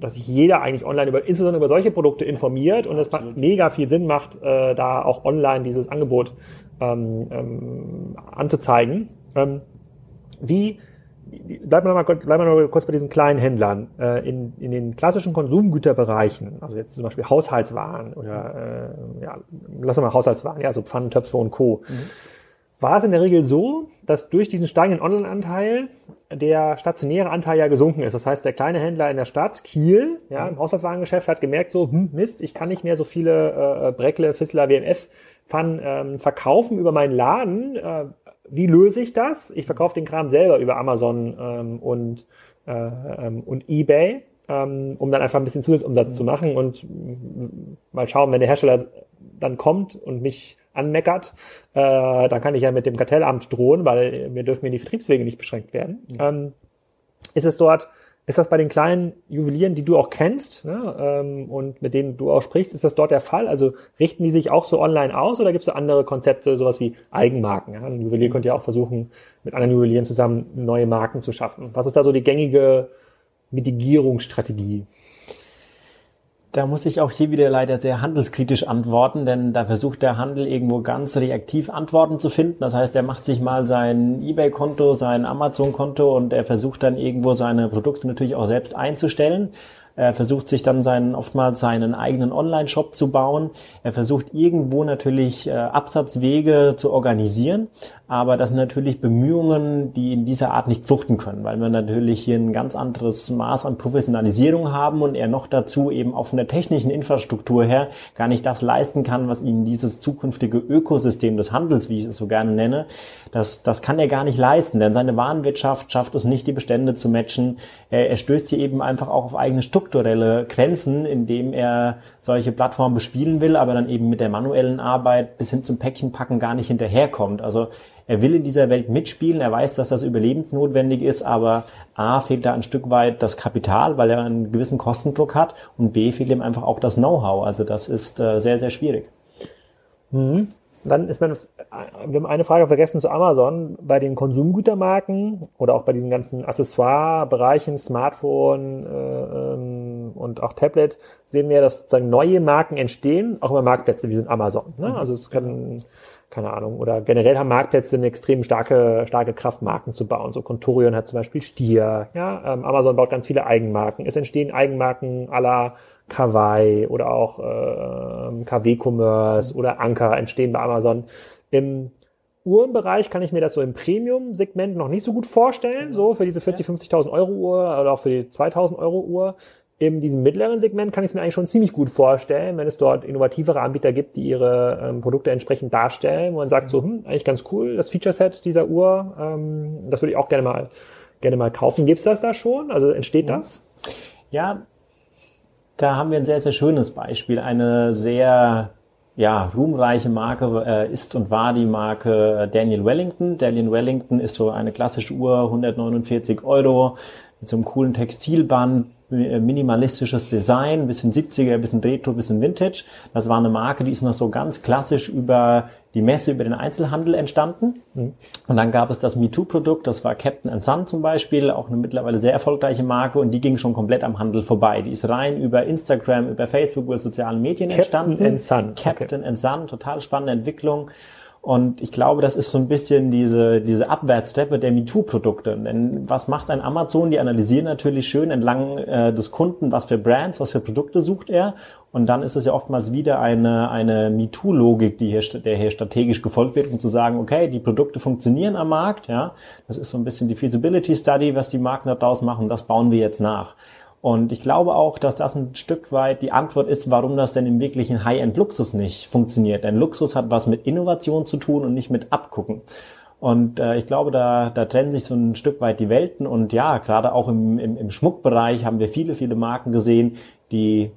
dass sich jeder eigentlich online insbesondere über solche Produkte informiert und es mega viel Sinn macht, da auch online dieses Angebot anzuzeigen. Bleiben wir noch mal kurz bei diesen kleinen Händlern. In den klassischen Konsumgüterbereichen, also jetzt zum Beispiel Haushaltswaren oder lassen wir mal Haushaltswaren, also Pfannen, Töpfe und Co. War es in der Regel so, dass durch diesen steigenden Online-Anteil der stationäre Anteil gesunken ist. Das heißt, der kleine Händler in der Stadt, Kiel, im Haushaltswarengeschäft, hat gemerkt so, Mist, ich kann nicht mehr so viele Breckle, Fissler, WMF-Pfannen verkaufen über meinen Laden. Wie löse ich das? Ich verkaufe den Kram selber über Amazon und eBay, um dann einfach ein bisschen Zusatzumsatz zu machen und mal schauen, wenn der Hersteller dann kommt und mich anmeckert, dann kann ich ja mit dem Kartellamt drohen, weil wir dürfen die Vertriebswege nicht beschränkt werden. Ist das bei den kleinen Juwelieren, die du auch kennst, ne, und mit denen du auch sprichst, ist das dort der Fall? Also richten die sich auch so online aus oder gibt es so andere Konzepte, sowas wie Eigenmarken? Ja? Ein Juwelier könnte ja auch versuchen, mit anderen Juwelieren zusammen neue Marken zu schaffen. Was ist da so die gängige Mitigierungsstrategie? Da muss ich auch hier wieder leider sehr handelskritisch antworten, denn da versucht der Handel irgendwo ganz reaktiv Antworten zu finden. Das heißt, er macht sich mal sein eBay-Konto, sein Amazon-Konto und er versucht dann irgendwo seine Produkte natürlich auch selbst einzustellen. Er versucht sich dann oftmals seinen eigenen Online-Shop zu bauen. Er versucht irgendwo natürlich Absatzwege zu organisieren, aber das sind natürlich Bemühungen, die in dieser Art nicht fruchten können, weil wir natürlich hier ein ganz anderes Maß an Professionalisierung haben und er noch dazu eben auch von der technischen Infrastruktur her gar nicht das leisten kann, was ihnen dieses zukünftige Ökosystem des Handels, wie ich es so gerne nenne, das kann er gar nicht leisten, denn seine Warenwirtschaft schafft es nicht, die Bestände zu matchen. Er stößt hier eben einfach auch auf eigene strukturelle Grenzen, indem er solche Plattformen bespielen will, aber dann eben mit der manuellen Arbeit bis hin zum Päckchenpacken gar nicht hinterherkommt. Also er will in dieser Welt mitspielen, er weiß, dass das überlebensnotwendig ist, aber A, fehlt da ein Stück weit das Kapital, weil er einen gewissen Kostendruck hat, und B, fehlt ihm einfach auch das Know-how. Also das ist sehr, sehr schwierig. Mhm. Dann ist wir haben eine Frage vergessen zu Amazon. Bei den Konsumgütermarken oder auch bei diesen ganzen Accessoire-Bereichen, Smartphone und auch Tablet, sehen wir, dass sozusagen neue Marken entstehen, auch über Marktplätze wie so ein Amazon. Ne? Also es kann, keine Ahnung, oder generell haben Marktplätze eine extrem starke Kraft, Marken zu bauen. So Contorion hat zum Beispiel Stier. Ja? Amazon baut ganz viele Eigenmarken. Es entstehen Eigenmarken à la Kawaii oder auch KW-Commerce oder Anker entstehen bei Amazon. Im Uhrenbereich kann ich mir das so im Premium-Segment noch nicht so gut vorstellen, so für diese 40.000, 50.000 Euro Uhr oder auch für die 2.000 Euro Uhr. In diesem mittleren Segment kann ich es mir eigentlich schon ziemlich gut vorstellen, wenn es dort innovativere Anbieter gibt, die ihre Produkte entsprechend darstellen, wo man sagt, so, eigentlich ganz cool, das Feature-Set dieser Uhr, das würde ich auch gerne mal kaufen. Gibt es das da schon? Also entsteht das? Ja, da haben wir ein sehr, sehr schönes Beispiel. Eine sehr ruhmreiche Marke ist und war die Marke Daniel Wellington. Daniel Wellington ist so eine klassische Uhr, 149 Euro, mit so einem coolen Textilband, minimalistisches Design, bisschen 70er, bisschen Retro, bisschen Vintage. Das war eine Marke, die ist noch so ganz klassisch über die Messe, über den Einzelhandel entstanden. Und dann gab es das MeToo-Produkt, das war Captain & Sun zum Beispiel, auch eine mittlerweile sehr erfolgreiche Marke, und die ging schon komplett am Handel vorbei. Die ist rein über Instagram, über Facebook, über sozialen Medien entstanden. Captain & Sun, total spannende Entwicklung. Und ich glaube, das ist so ein bisschen diese Abwärtsstreppe der MeToo-Produkte. Denn was macht ein Amazon? Die analysieren natürlich schön entlang des Kunden, was für Brands, was für Produkte sucht er. Und dann ist es ja oftmals wieder eine MeToo-Logik, der hier strategisch gefolgt wird, um zu sagen, okay, die Produkte funktionieren am Markt. Ja, das ist so ein bisschen die Feasibility-Study, was die Marken da draus machen. Das bauen wir jetzt nach. Und ich glaube auch, dass das ein Stück weit die Antwort ist, warum das denn im wirklichen High-End-Luxus nicht funktioniert. Denn Luxus hat was mit Innovation zu tun und nicht mit Abgucken. Und ich glaube, da trennen sich so ein Stück weit die Welten. Und ja, gerade auch im Schmuckbereich haben wir viele, viele Marken gesehen, die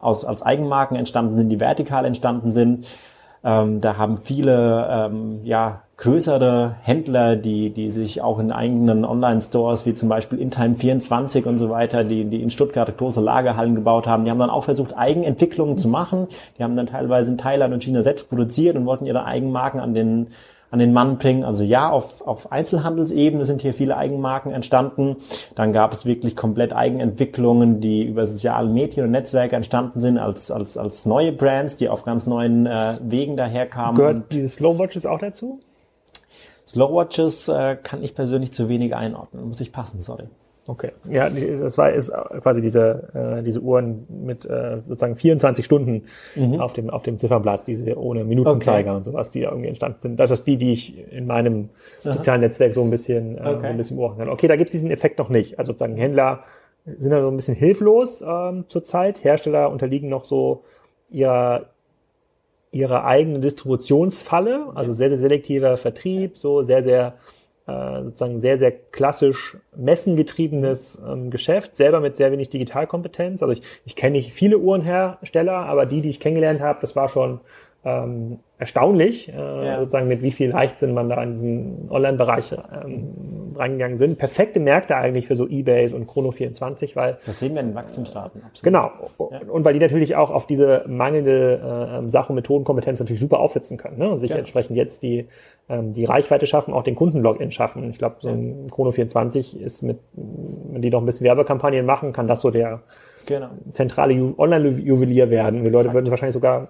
als Eigenmarken entstanden sind, die vertikal entstanden sind. Da haben viele größere Händler, die sich auch in eigenen Online-Stores wie zum Beispiel InTime24 und so weiter, die in Stuttgart große Lagerhallen gebaut haben, die haben dann auch versucht, Eigenentwicklungen zu machen. Die haben dann teilweise in Thailand und China selbst produziert und wollten ihre Eigenmarken an den Mann bringen. Also ja, auf Einzelhandelsebene sind hier viele Eigenmarken entstanden. Dann gab es wirklich komplett Eigenentwicklungen, die über soziale Medien und Netzwerke entstanden sind, als neue Brands, die auf ganz neuen Wegen daherkamen. Gehört diese Slowwatches auch dazu? Slowwatches kann ich persönlich zu wenig einordnen. Muss ich passen, sorry. Okay. Ja, das ist quasi diese Uhren mit sozusagen 24 Stunden auf dem Ziffernblatt, diese ohne Minutenzeiger und sowas, die da irgendwie entstanden sind. Das ist die ich in meinem sozialen Netzwerk so ein bisschen beobachten kann. Okay, da gibt's diesen Effekt noch nicht. Also sozusagen Händler sind da so ein bisschen hilflos zurzeit. Hersteller unterliegen noch so ihre eigene Distributionsfalle, also sehr, sehr selektiver Vertrieb, so sehr, sehr sozusagen sehr, sehr klassisch messengetriebenes Geschäft, selber mit sehr wenig Digitalkompetenz. Also ich kenne nicht viele Uhrenhersteller, aber die ich kennengelernt habe, das war schon erstaunlich, sozusagen mit wie viel Leichtsinn man da in diesen Online-Bereich reingegangen sind. Perfekte Märkte eigentlich für so eBays und Chrono24, weil... Das sehen wir in den Wachstumsraten. Absolut. Genau. Ja. Und weil die natürlich auch auf diese mangelnde Sach- und Methodenkompetenz natürlich super aufsetzen können, ne? Und sich entsprechend jetzt die Reichweite schaffen, auch den Kunden-Login schaffen. Ich glaube, so ein Chrono24 ist wenn die noch ein bisschen Werbekampagnen machen, kann das so der zentrale Online-Juwelier werden. Die Leute würden es wahrscheinlich sogar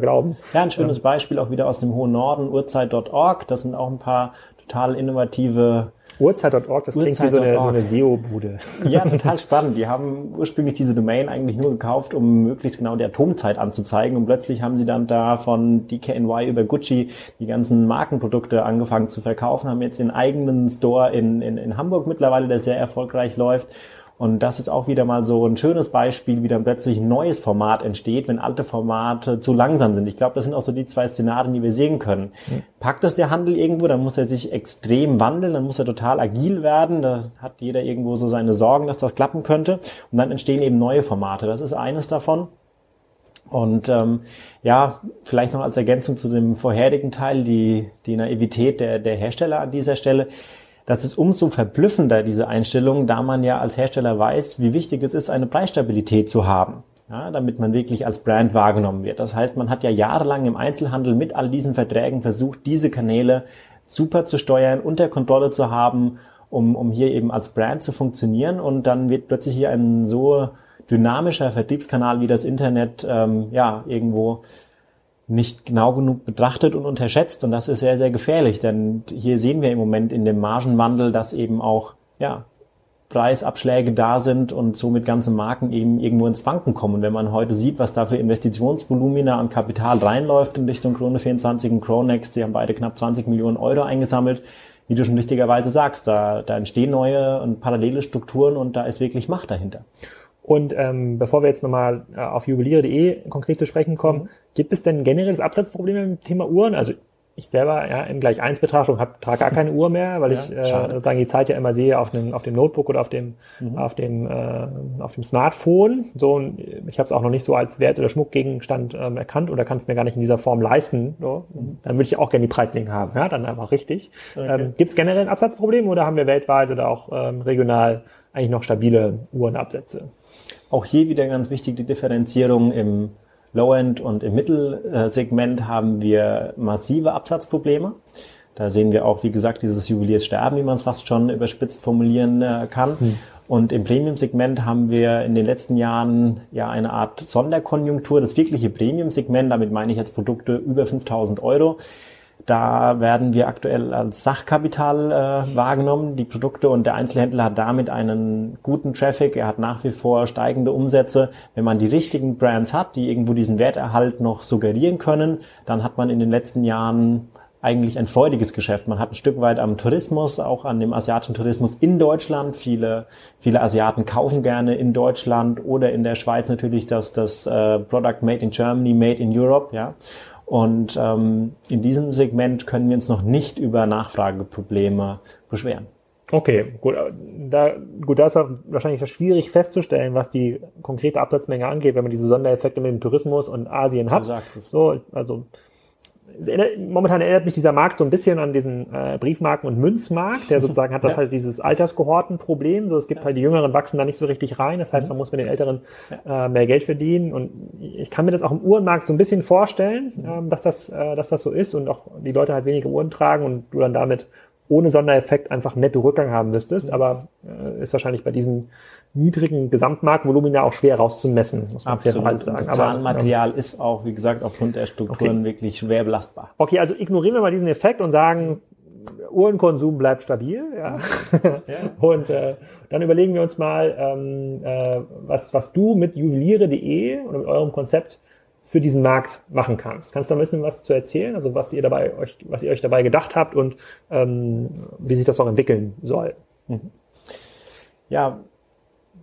glauben. Ja, ein schönes Beispiel auch wieder aus dem hohen Norden, Uhrzeit.org. Das sind auch ein paar total innovative Uhrzeit.org, das klingt wie so eine SEO-Bude. Ja, total spannend. Die haben ursprünglich diese Domain eigentlich nur gekauft, um möglichst genau die Atomzeit anzuzeigen. Und plötzlich haben sie dann da von DKNY über Gucci die ganzen Markenprodukte angefangen zu verkaufen, haben jetzt den eigenen Store in Hamburg mittlerweile, der sehr erfolgreich läuft. Und das ist auch wieder mal so ein schönes Beispiel, wie dann plötzlich ein neues Format entsteht, wenn alte Formate zu langsam sind. Ich glaube, das sind auch so die zwei Szenarien, die wir sehen können. Packt es der Handel irgendwo, dann muss er sich extrem wandeln, dann muss er total agil werden. Da hat jeder irgendwo so seine Sorgen, dass das klappen könnte. Und dann entstehen eben neue Formate. Das ist eines davon. Und ja, vielleicht noch als Ergänzung zu dem vorherigen Teil, die Naivität der Hersteller an dieser Stelle. Das ist umso verblüffender, diese Einstellung, da man ja als Hersteller weiß, wie wichtig es ist, eine Preisstabilität zu haben, ja, damit man wirklich als Brand wahrgenommen wird. Das heißt, man hat ja jahrelang im Einzelhandel mit all diesen Verträgen versucht, diese Kanäle super zu steuern, unter Kontrolle zu haben, um hier eben als Brand zu funktionieren. Und dann wird plötzlich hier ein so dynamischer Vertriebskanal wie das Internet irgendwo nicht genau genug betrachtet und unterschätzt, und das ist sehr, sehr gefährlich, denn hier sehen wir im Moment in dem Margenwandel, dass eben auch Preisabschläge da sind und somit ganze Marken eben irgendwo ins Wanken kommen. Und wenn man heute sieht, was da für Investitionsvolumina an Kapital reinläuft in Richtung Chrono24 und Chronext, die haben beide knapp 20 Millionen Euro eingesammelt, wie du schon richtigerweise sagst, da entstehen neue und parallele Strukturen und da ist wirklich Macht dahinter. Und bevor wir jetzt nochmal auf Juweliere.de konkret zu sprechen kommen, gibt es denn generelles Absatzprobleme mit dem Thema Uhren? Also ich selber in gleich 1 Betrachtung trage gar keine Uhr mehr, weil ich sozusagen die Zeit ja immer sehe auf dem Notebook oder auf dem Smartphone. So, und ich habe es auch noch nicht so als Wert- oder Schmuckgegenstand erkannt oder kann es mir gar nicht in dieser Form leisten. So. Dann würde ich auch gerne die Breitling haben, ja, dann einfach richtig. Okay. Gibt es generell ein Absatzproblem oder haben wir weltweit oder auch regional eigentlich noch stabile Uhrenabsätze? Auch hier wieder ganz wichtig die Differenzierung. Im Low-End und im Mittelsegment haben wir massive Absatzprobleme. Da sehen wir auch, wie gesagt, dieses Juwelierssterben, wie man es fast schon überspitzt formulieren kann. Und im Premium-Segment haben wir in den letzten Jahren ja eine Art Sonderkonjunktur. Das wirkliche Premium-Segment, damit meine ich jetzt Produkte über 5.000 Euro, da werden wir aktuell als Sachkapital wahrgenommen, die Produkte, und der Einzelhändler hat damit einen guten Traffic, er hat nach wie vor steigende Umsätze. Wenn man die richtigen Brands hat, die irgendwo diesen Werterhalt noch suggerieren können, dann hat man in den letzten Jahren eigentlich ein freudiges Geschäft. Man hat ein Stück weit am Tourismus, auch an dem asiatischen Tourismus in Deutschland. Viele Asiaten kaufen gerne in Deutschland oder in der Schweiz natürlich das Product Made in Germany, Made in Europe, ja. Und in diesem Segment können wir uns noch nicht über Nachfrageprobleme beschweren. Okay, gut. Da ist auch wahrscheinlich schwierig festzustellen, was die konkrete Absatzmenge angeht, wenn man diese Sondereffekte mit dem Tourismus und Asien hat. Du sagst es. So, also momentan erinnert mich dieser Markt so ein bisschen an diesen Briefmarken- und Münzmarkt, der sozusagen hat das halt dieses Alterskohortenproblem. So, es gibt halt die Jüngeren wachsen da nicht so richtig rein. Das heißt, man muss mit den Älteren mehr Geld verdienen. Und ich kann mir das auch im Uhrenmarkt so ein bisschen vorstellen, dass das so ist und auch die Leute halt weniger Uhren tragen und du dann damit ohne Sondereffekt einfach einen netten Rückgang haben müsstest. Aber ist wahrscheinlich bei diesen niedrigen Gesamtmarktvolumina auch schwer rauszumessen, muss man fairerweise sagen. Das Zahlenmaterial ist auch, wie gesagt, aufgrund der Strukturen wirklich schwer belastbar. Okay, also ignorieren wir mal diesen Effekt und sagen, Uhrenkonsum bleibt stabil. Ja. Ja. Und dann überlegen wir uns mal, was du mit juweliere.de oder mit eurem Konzept für diesen Markt machen kannst. Kannst du da ein bisschen was zu erzählen? Also was ihr euch dabei gedacht habt und wie sich das auch entwickeln soll? Ja,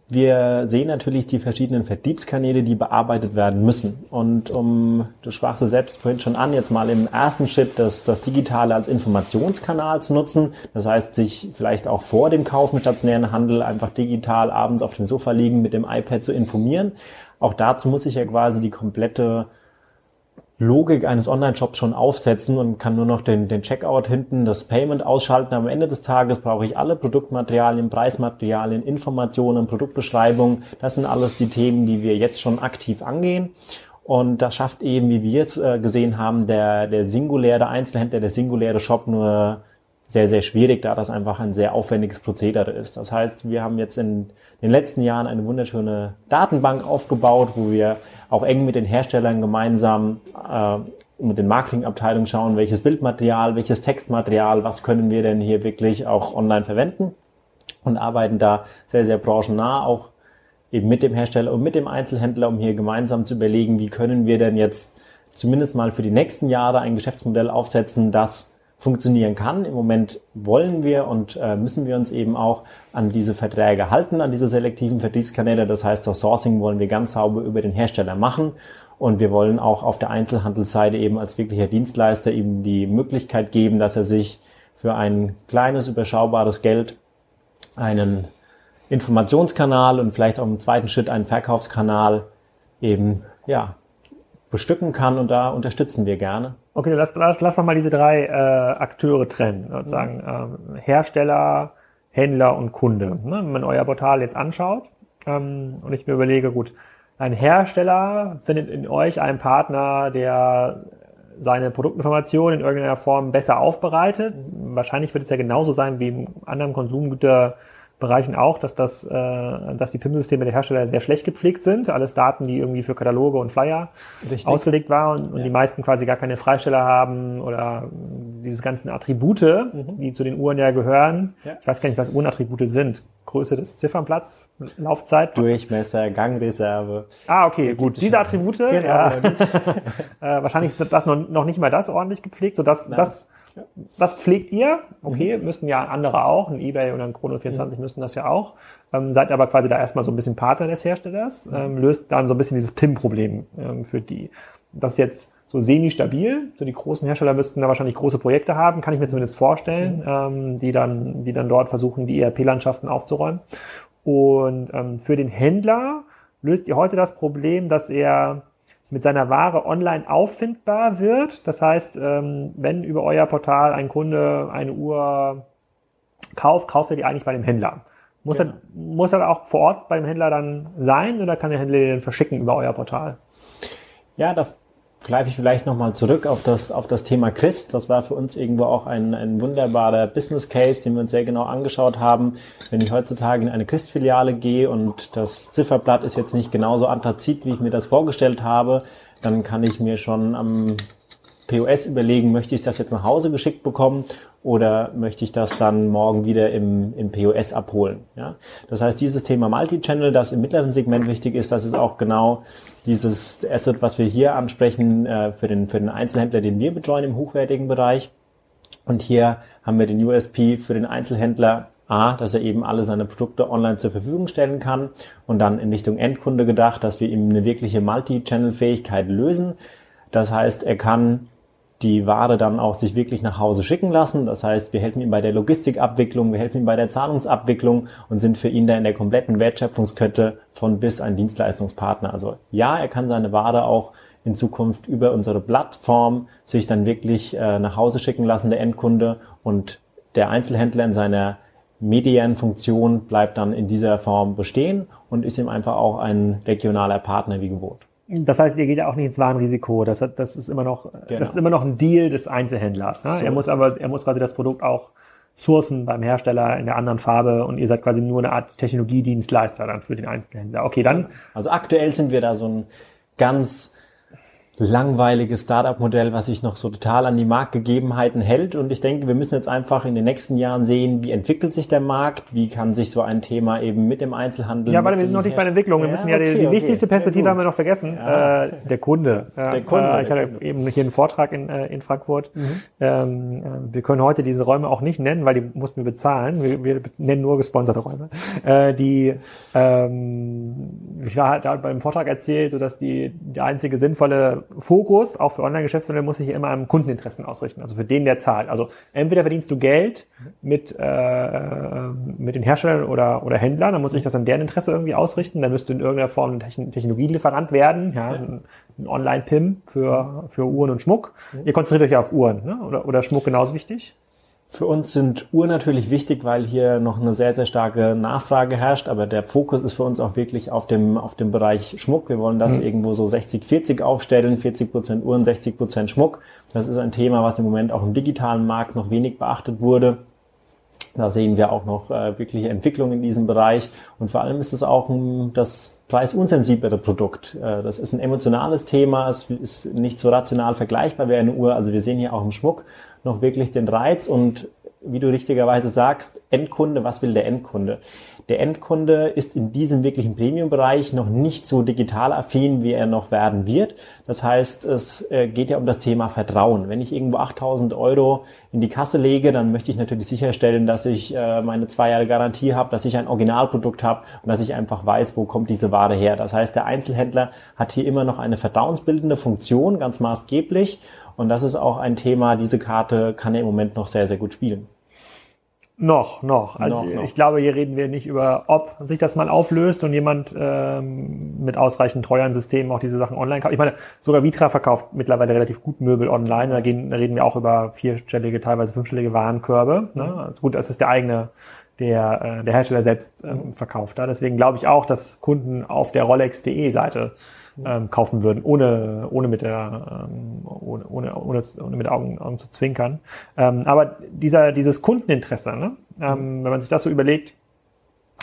wir sehen natürlich die verschiedenen Vertriebskanäle, die bearbeitet werden müssen. Und du sprachst es selbst vorhin schon an, jetzt mal im ersten Schritt das Digitale als Informationskanal zu nutzen. Das heißt, sich vielleicht auch vor dem Kauf im stationären Handel einfach digital abends auf dem Sofa liegen, mit dem iPad zu informieren. Auch dazu muss ich ja quasi die komplette Logik eines Online-Shops schon aufsetzen und kann nur noch den Checkout hinten, das Payment ausschalten. Am Ende des Tages brauche ich alle Produktmaterialien, Preismaterialien, Informationen, Produktbeschreibungen. Das sind alles die Themen, die wir jetzt schon aktiv angehen. Und das schafft eben, wie wir es gesehen haben, der singuläre Einzelhändler, der singuläre Shop nur sehr, sehr schwierig, da das einfach ein sehr aufwendiges Prozedere ist. Das heißt, wir haben jetzt in den letzten Jahren eine wunderschöne Datenbank aufgebaut, wo wir auch eng mit den Herstellern gemeinsam mit den Marketingabteilungen schauen, welches Bildmaterial, welches Textmaterial, was können wir denn hier wirklich auch online verwenden, und arbeiten da sehr, sehr branchennah auch eben mit dem Hersteller und mit dem Einzelhändler, um hier gemeinsam zu überlegen, wie können wir denn jetzt zumindest mal für die nächsten Jahre ein Geschäftsmodell aufsetzen, das funktionieren kann. Im Moment wollen wir und müssen wir uns eben auch an diese Verträge halten, an diese selektiven Vertriebskanäle. Das heißt, das Sourcing wollen wir ganz sauber über den Hersteller machen, und wir wollen auch auf der Einzelhandelsseite eben als wirklicher Dienstleister eben die Möglichkeit geben, dass er sich für ein kleines, überschaubares Geld einen Informationskanal und vielleicht auch im zweiten Schritt einen Verkaufskanal eben, ja, bestücken kann, und da unterstützen wir gerne. Okay, lass noch mal diese drei Akteure trennen, sozusagen Hersteller, Händler und Kunde. Ne? Wenn man euer Portal jetzt anschaut und ich mir überlege, gut, ein Hersteller findet in euch einen Partner, der seine Produktinformationen in irgendeiner Form besser aufbereitet. Wahrscheinlich wird es ja genauso sein wie in anderen Konsumgüterbereichen auch, dass die PIM-Systeme der Hersteller sehr schlecht gepflegt sind. Alles Daten, die irgendwie für Kataloge und Flyer ausgelegt waren und die meisten quasi gar keine Freisteller haben oder diese ganzen Attribute, die zu den Uhren ja gehören. Ja. Ich weiß gar nicht, was Uhrenattribute sind. Größe des Ziffernblatts, Laufzeit. Durchmesser, Gangreserve. Ah, okay, gut. Diese Attribute, genau, ja. Wahrscheinlich ist das noch nicht mal das ordentlich gepflegt, sodass das pflegt ihr. Okay, müssten ja andere auch, ein eBay oder ein Chrono24 müssten das ja auch. Seid aber quasi da erstmal so ein bisschen Partner des Herstellers, löst dann so ein bisschen dieses PIM-Problem für die. Das jetzt so semi-stabil, so die großen Hersteller müssten da wahrscheinlich große Projekte haben, kann ich mir zumindest vorstellen, die dann dort versuchen, die ERP-Landschaften aufzuräumen. Und für den Händler löst ihr heute das Problem, dass er mit seiner Ware online auffindbar wird. Das heißt, wenn über euer Portal ein Kunde eine Uhr kauft er die eigentlich bei dem Händler. Muss er auch vor Ort beim Händler dann sein, oder kann der Händler den verschicken über euer Portal? Ja, da greife ich vielleicht nochmal zurück auf das Thema Christ. Das war für uns irgendwo auch ein wunderbarer Business Case, den wir uns sehr genau angeschaut haben. Wenn ich heutzutage in eine Christ-Filiale gehe und das Zifferblatt ist jetzt nicht genauso anthrazit, wie ich mir das vorgestellt habe, dann kann ich mir schon am POS überlegen, möchte ich das jetzt nach Hause geschickt bekommen oder möchte ich das dann morgen wieder im POS abholen? Ja? Das heißt, dieses Thema Multichannel, das im mittleren Segment wichtig ist, das ist auch genau dieses Asset, was wir hier ansprechen, für den Einzelhändler, den wir betreuen im hochwertigen Bereich. Und hier haben wir den USP für den Einzelhändler, dass er eben alle seine Produkte online zur Verfügung stellen kann, und dann in Richtung Endkunde gedacht, dass wir ihm eine wirkliche Multichannel-Fähigkeit lösen. Das heißt, er kann die Ware dann auch sich wirklich nach Hause schicken lassen. Das heißt, wir helfen ihm bei der Logistikabwicklung, wir helfen ihm bei der Zahlungsabwicklung und sind für ihn da in der kompletten Wertschöpfungskette von bis ein Dienstleistungspartner. Also ja, er kann seine Ware auch in Zukunft über unsere Plattform sich dann wirklich nach Hause schicken lassen, der Endkunde, und der Einzelhändler in seiner mediären Funktion bleibt dann in dieser Form bestehen und ist ihm einfach auch ein regionaler Partner wie gewohnt. Das heißt, ihr geht ja auch nicht ins Warenrisiko. Das ist immer noch ein Deal des Einzelhändlers. Ne? So er muss quasi das Produkt auch sourcen beim Hersteller in der anderen Farbe, und ihr seid quasi nur eine Art Technologiedienstleister dann für den Einzelhändler. Okay, dann. Also aktuell sind wir da so ein ganz langweiliges Startup-Modell, was sich noch so total an die Marktgegebenheiten hält. Und ich denke, wir müssen jetzt einfach in den nächsten Jahren sehen, wie entwickelt sich der Markt, wie kann sich so ein Thema eben mit dem Einzelhandel... Ja, weil wir sind noch nicht bei der Entwicklung. Wir müssen die wichtigste Perspektive haben wir noch vergessen. Ja. Der Kunde. Ich hatte eben hier einen Vortrag in Frankfurt. Wir können heute diese Räume auch nicht nennen, weil die mussten wir bezahlen. Wir nennen nur gesponserte Räume. Ich war halt beim Vortrag erzählt, sodass die einzige sinnvolle Fokus, auch für Online-Geschäftsmodelle, muss sich immer am Kundeninteressen ausrichten, also für den, der zahlt. Also entweder verdienst du Geld mit den Herstellern oder Händlern, dann muss sich das an deren Interesse irgendwie ausrichten, dann müsst du in irgendeiner Form ein Technologielieferant werden, ein Online-PIM für Uhren und Schmuck. Ihr konzentriert euch ja auf Uhren, ne? oder Schmuck genauso wichtig? Für uns sind Uhren natürlich wichtig, weil hier noch eine sehr, sehr starke Nachfrage herrscht, aber der Fokus ist für uns auch wirklich auf dem Bereich Schmuck. Wir wollen das irgendwo so 60-40 aufstellen, 40% Uhren, 60% Schmuck. Das ist ein Thema, was im Moment auch im digitalen Markt noch wenig beachtet wurde. Da sehen wir auch noch wirkliche Entwicklung in diesem Bereich. Und vor allem ist es auch das preisunsensiblere Produkt. Das ist ein emotionales Thema, es ist nicht so rational vergleichbar wie eine Uhr. Also wir sehen hier auch im Schmuck noch wirklich den Reiz. Und wie du richtigerweise sagst, Endkunde, was will der Endkunde? Der Endkunde ist in diesem wirklichen Premium-Bereich noch nicht so digital affin, wie er noch werden wird. Das heißt, es geht ja um das Thema Vertrauen. Wenn ich irgendwo 8.000 € in die Kasse lege, dann möchte ich natürlich sicherstellen, dass ich meine 2 Jahre Garantie habe, dass ich ein Originalprodukt habe und dass ich einfach weiß, wo kommt diese Ware her. Das heißt, der Einzelhändler hat hier immer noch eine vertrauensbildende Funktion, ganz maßgeblich. Und das ist auch ein Thema, diese Karte kann er im Moment noch sehr, sehr gut spielen. Noch. Ich glaube, hier reden wir nicht über, ob sich das mal auflöst und jemand mit ausreichend treueren Systemen auch diese Sachen online kauft. Ich meine, sogar Vitra verkauft mittlerweile relativ gut Möbel online. Da reden wir auch über 4-stellige, teilweise 5-stellige Warenkörbe. Ne? Also gut, das ist der Hersteller selbst verkauft da. Deswegen glaube ich auch, dass Kunden auf der Rolex.de Seite kaufen würden, ohne mit Augen zu zwinkern. Aber dieses Kundeninteresse, ne? Wenn man sich das so überlegt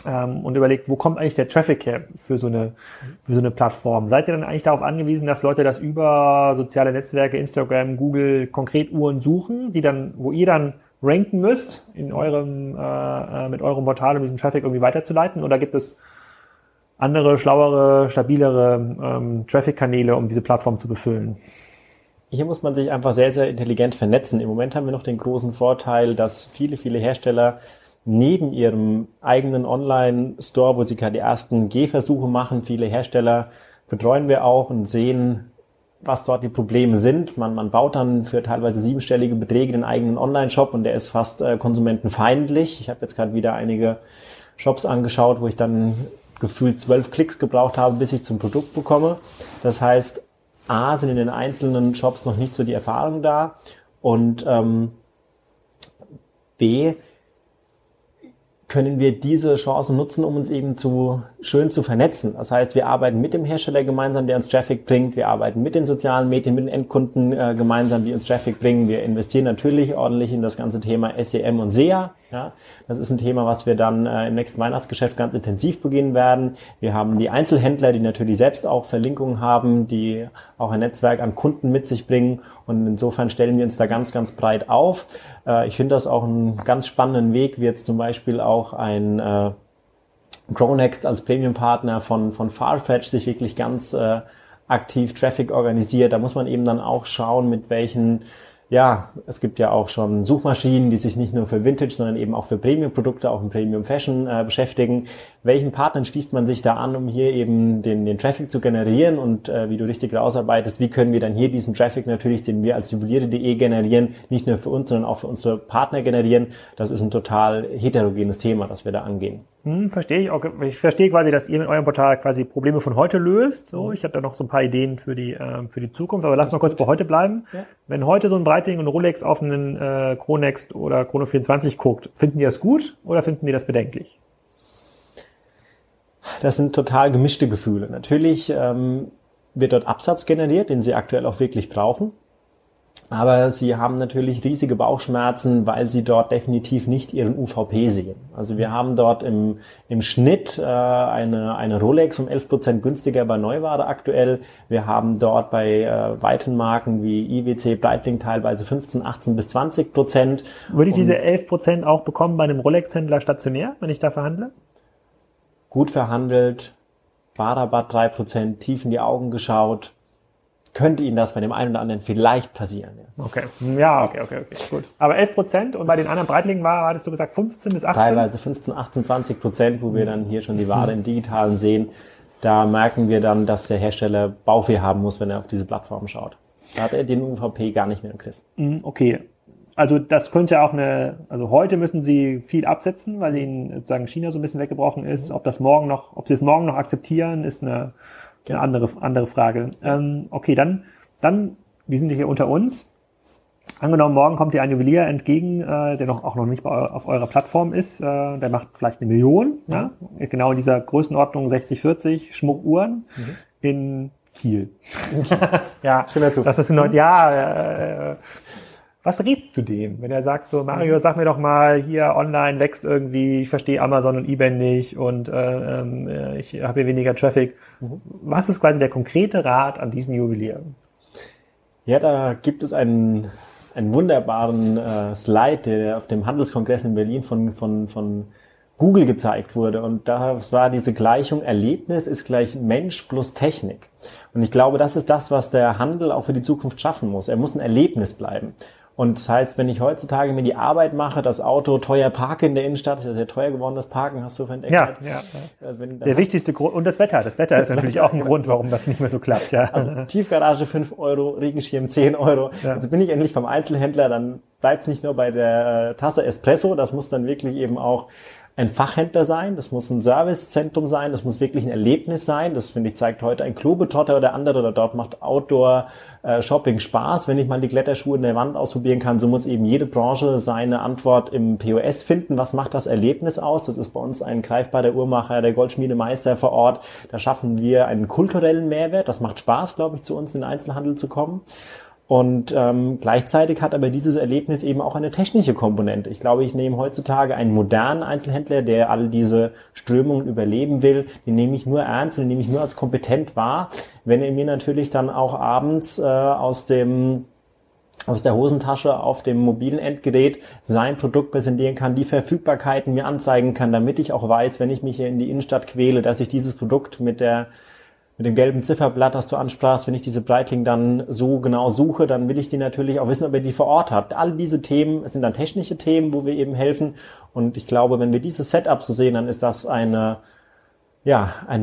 und überlegt, wo kommt eigentlich der Traffic her für so eine Plattform? Seid ihr dann eigentlich darauf angewiesen, dass Leute das über soziale Netzwerke, Instagram, Google, konkret Uhren suchen, wo ihr dann ranken müsst, mit eurem Portal, um diesen Traffic irgendwie weiterzuleiten? Oder gibt es andere, schlauere, stabilere Traffic-Kanäle, um diese Plattform zu befüllen? Hier muss man sich einfach sehr, sehr intelligent vernetzen. Im Moment haben wir noch den großen Vorteil, dass viele, viele Hersteller neben ihrem eigenen Online-Store, wo sie gerade die ersten Gehversuche machen, viele Hersteller betreuen wir auch und sehen, was dort die Probleme sind. Man baut dann für teilweise 7-stellige Beträge den eigenen Online-Shop und der ist fast konsumentenfeindlich. Ich habe jetzt gerade wieder einige Shops angeschaut, wo ich dann gefühlt 12 Klicks gebraucht habe, bis ich zum Produkt bekomme. Das heißt, A, sind in den einzelnen Shops noch nicht so die Erfahrung da und B, können wir diese Chancen nutzen, um uns eben schön zu vernetzen. Das heißt, wir arbeiten mit dem Hersteller gemeinsam, der uns Traffic bringt. Wir arbeiten mit den sozialen Medien, mit den Endkunden gemeinsam, die uns Traffic bringen. Wir investieren natürlich ordentlich in das ganze Thema SEM und SEA. Ja, das ist ein Thema, was wir dann im nächsten Weihnachtsgeschäft ganz intensiv beginnen werden. Wir haben die Einzelhändler, die natürlich selbst auch Verlinkungen haben, die auch ein Netzwerk an Kunden mit sich bringen. Und insofern stellen wir uns da ganz, ganz breit auf. Ich finde das auch einen ganz spannenden Weg, wie jetzt zum Beispiel auch ein Chronext als Premium-Partner von Farfetch sich wirklich ganz aktiv Traffic organisiert. Da muss man eben dann auch schauen, mit welchen... Ja, es gibt ja auch schon Suchmaschinen, die sich nicht nur für Vintage, sondern eben auch für Premium-Produkte, auch in Premium-Fashion beschäftigen. Welchen Partnern schließt man sich da an, um hier eben den Traffic zu generieren? Und wie du richtig rausarbeitest, wie können wir dann hier diesen Traffic natürlich, den wir als Juweliere.de generieren, nicht nur für uns, sondern auch für unsere Partner generieren? Das ist ein total heterogenes Thema, das wir da angehen. Verstehe ich auch. Ich verstehe quasi, dass ihr mit eurem Portal quasi Probleme von heute löst. So, ich habe da noch so ein paar Ideen für die Zukunft, aber lass mal kurz bei heute bleiben. Ja. Wenn heute so ein Breitling und Rolex auf einen Chronext oder Chrono24 guckt, finden die das gut oder finden die das bedenklich? Das sind total gemischte Gefühle. Natürlich wird dort Absatz generiert, den sie aktuell auch wirklich brauchen. Aber sie haben natürlich riesige Bauchschmerzen, weil sie dort definitiv nicht ihren UVP sehen. Also wir haben dort im Schnitt eine Rolex um 11% günstiger bei Neuware aktuell. Wir haben dort bei weiten Marken wie IWC, Breitling teilweise 15, 18 bis 20%. Würde ich diese 11% auch bekommen bei einem Rolex-Händler stationär, wenn ich da verhandle? Gut verhandelt, Barrabatt 3%, tief in die Augen geschaut. Könnte Ihnen das bei dem einen oder anderen vielleicht passieren. Ja. Okay, ja, okay, gut. Aber 11% und bei den anderen Breitlingen hattest du gesagt 15 bis 18? Teilweise 15, 18, 20%, wo wir dann hier schon die Ware im Digitalen sehen. Da merken wir dann, dass der Hersteller Bauchweh haben muss, wenn er auf diese Plattform schaut. Da hat er den UVP gar nicht mehr im Griff. Okay, also das könnte auch heute müssen Sie viel absetzen, weil Ihnen sozusagen China so ein bisschen weggebrochen ist. Ob Sie es morgen noch akzeptieren, ist eine andere Frage. Okay, dann, wir sind ja hier unter uns. Angenommen, morgen kommt dir ein Juwelier entgegen, der noch nicht auf eurer Plattform ist. Der macht vielleicht 1 Million. Ja. Ja? Genau in dieser Größenordnung 60-40 Schmuckuhren in Kiel. Ja, schöner Zufall. Das ist ja. Was rätst du denen, wenn er sagt so, Mario, sag mir doch mal, hier online wächst irgendwie, ich verstehe Amazon und eBay nicht und ich habe hier weniger Traffic. Was ist quasi der konkrete Rat an diesem Juwelier? Ja, da gibt es einen wunderbaren Slide, der auf dem Handelskongress in Berlin von Google gezeigt wurde. Und das war diese Gleichung, Erlebnis ist gleich Mensch plus Technik. Und ich glaube, das ist das, was der Handel auch für die Zukunft schaffen muss. Er muss ein Erlebnis bleiben. Und das heißt, wenn ich heutzutage mir die Arbeit mache, das Auto teuer parke in der Innenstadt, das ist ja teuer geworden, das Parken, hast du vorhin erklärt. Ja. Also der wichtigste Grund, und das Wetter ist natürlich auch ein Grund, warum das nicht mehr so klappt. Ja. Also Tiefgarage 5 Euro, Regenschirm 10 Euro. Ja. Jetzt bin ich endlich beim Einzelhändler, dann bleibt es nicht nur bei der Tasse Espresso, das muss dann wirklich eben auch ein Fachhändler sein, das muss ein Servicezentrum sein, das muss wirklich ein Erlebnis sein. Das, finde ich, zeigt heute ein Klobetrotter oder andere, oder dort macht Outdoor-Shopping Spaß. Wenn ich mal die Kletterschuhe in der Wand ausprobieren kann, so muss eben jede Branche seine Antwort im POS finden. Was macht das Erlebnis aus? Das ist bei uns ein greifbarer Uhrmacher, der Goldschmiedemeister vor Ort. Da schaffen wir einen kulturellen Mehrwert. Das macht Spaß, glaube ich, zu uns in den Einzelhandel zu kommen. Und gleichzeitig hat aber dieses Erlebnis eben auch eine technische Komponente. Ich glaube, ich nehme heutzutage einen modernen Einzelhändler, der all diese Strömungen überleben will, den nehme ich nur ernst und den nehme ich nur als kompetent wahr, wenn er mir natürlich dann auch abends aus der Hosentasche auf dem mobilen Endgerät sein Produkt präsentieren kann, die Verfügbarkeiten mir anzeigen kann, damit ich auch weiß, wenn ich mich hier in die Innenstadt quäle, dass ich dieses Produkt mit dem gelben Zifferblatt, das du ansprachst, wenn ich diese Breitling dann so genau suche, dann will ich die natürlich auch wissen, ob ihr die vor Ort habt. All diese Themen sind dann technische Themen, wo wir eben helfen. Und ich glaube, wenn wir dieses Setup so sehen, dann ist das eine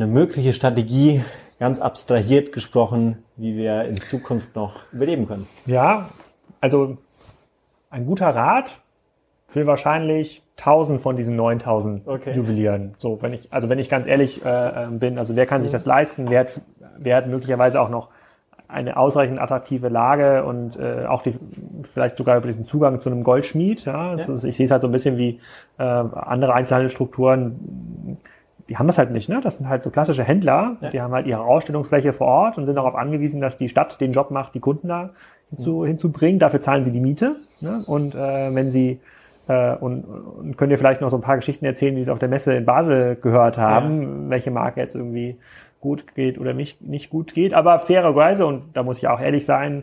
mögliche Strategie, ganz abstrahiert gesprochen, wie wir in Zukunft noch überleben können. Ja, also ein guter Rat für wahrscheinlich 1000 von diesen 9000 Juwelieren. So, wenn ich ganz ehrlich bin, also wer kann sich das leisten? Wer hat möglicherweise auch noch eine ausreichend attraktive Lage und auch vielleicht sogar über diesen Zugang zu einem Goldschmied? Ja? Ich sehe es halt so ein bisschen wie andere Einzelhandelsstrukturen. Die haben das halt nicht, ne? Das sind halt so klassische Händler. Ja. Die haben halt ihre Ausstellungsfläche vor Ort und sind darauf angewiesen, dass die Stadt den Job macht, die Kunden da hinzubringen. Dafür zahlen sie die Miete. Ne? Und wenn sie und könnt ihr vielleicht noch so ein paar Geschichten erzählen, die Sie auf der Messe in Basel gehört haben, welche Marke jetzt irgendwie gut geht oder nicht gut geht. Aber fairerweise, und da muss ich auch ehrlich sein,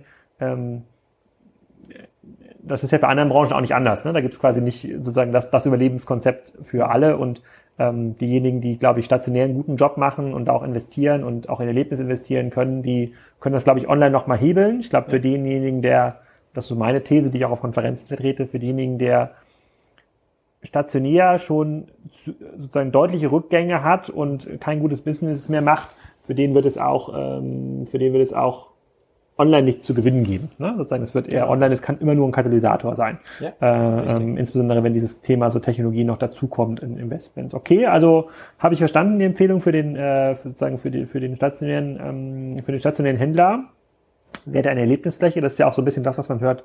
das ist ja bei anderen Branchen auch nicht anders. Ne? Da gibt es quasi nicht sozusagen das Überlebenskonzept für alle. Und diejenigen, die, glaube ich, stationär einen guten Job machen und auch investieren und auch in Erlebnis investieren können, die können das, glaube ich, online nochmal hebeln. Ich glaube, für denjenigen, das ist so meine These, die ich auch auf Konferenzen vertrete, für denjenigen, der stationär schon sozusagen deutliche Rückgänge hat und kein gutes Business mehr macht, für den wird es auch online nichts zu gewinnen geben. Ne? Sozusagen, es wird eher online, es kann immer nur ein Katalysator sein. Ja, insbesondere, wenn dieses Thema so Technologie noch dazukommt in Investments. Okay, also habe ich verstanden, die Empfehlung für den stationären Händler. Wäre eine Erlebnisfläche, das ist ja auch so ein bisschen das, was man hört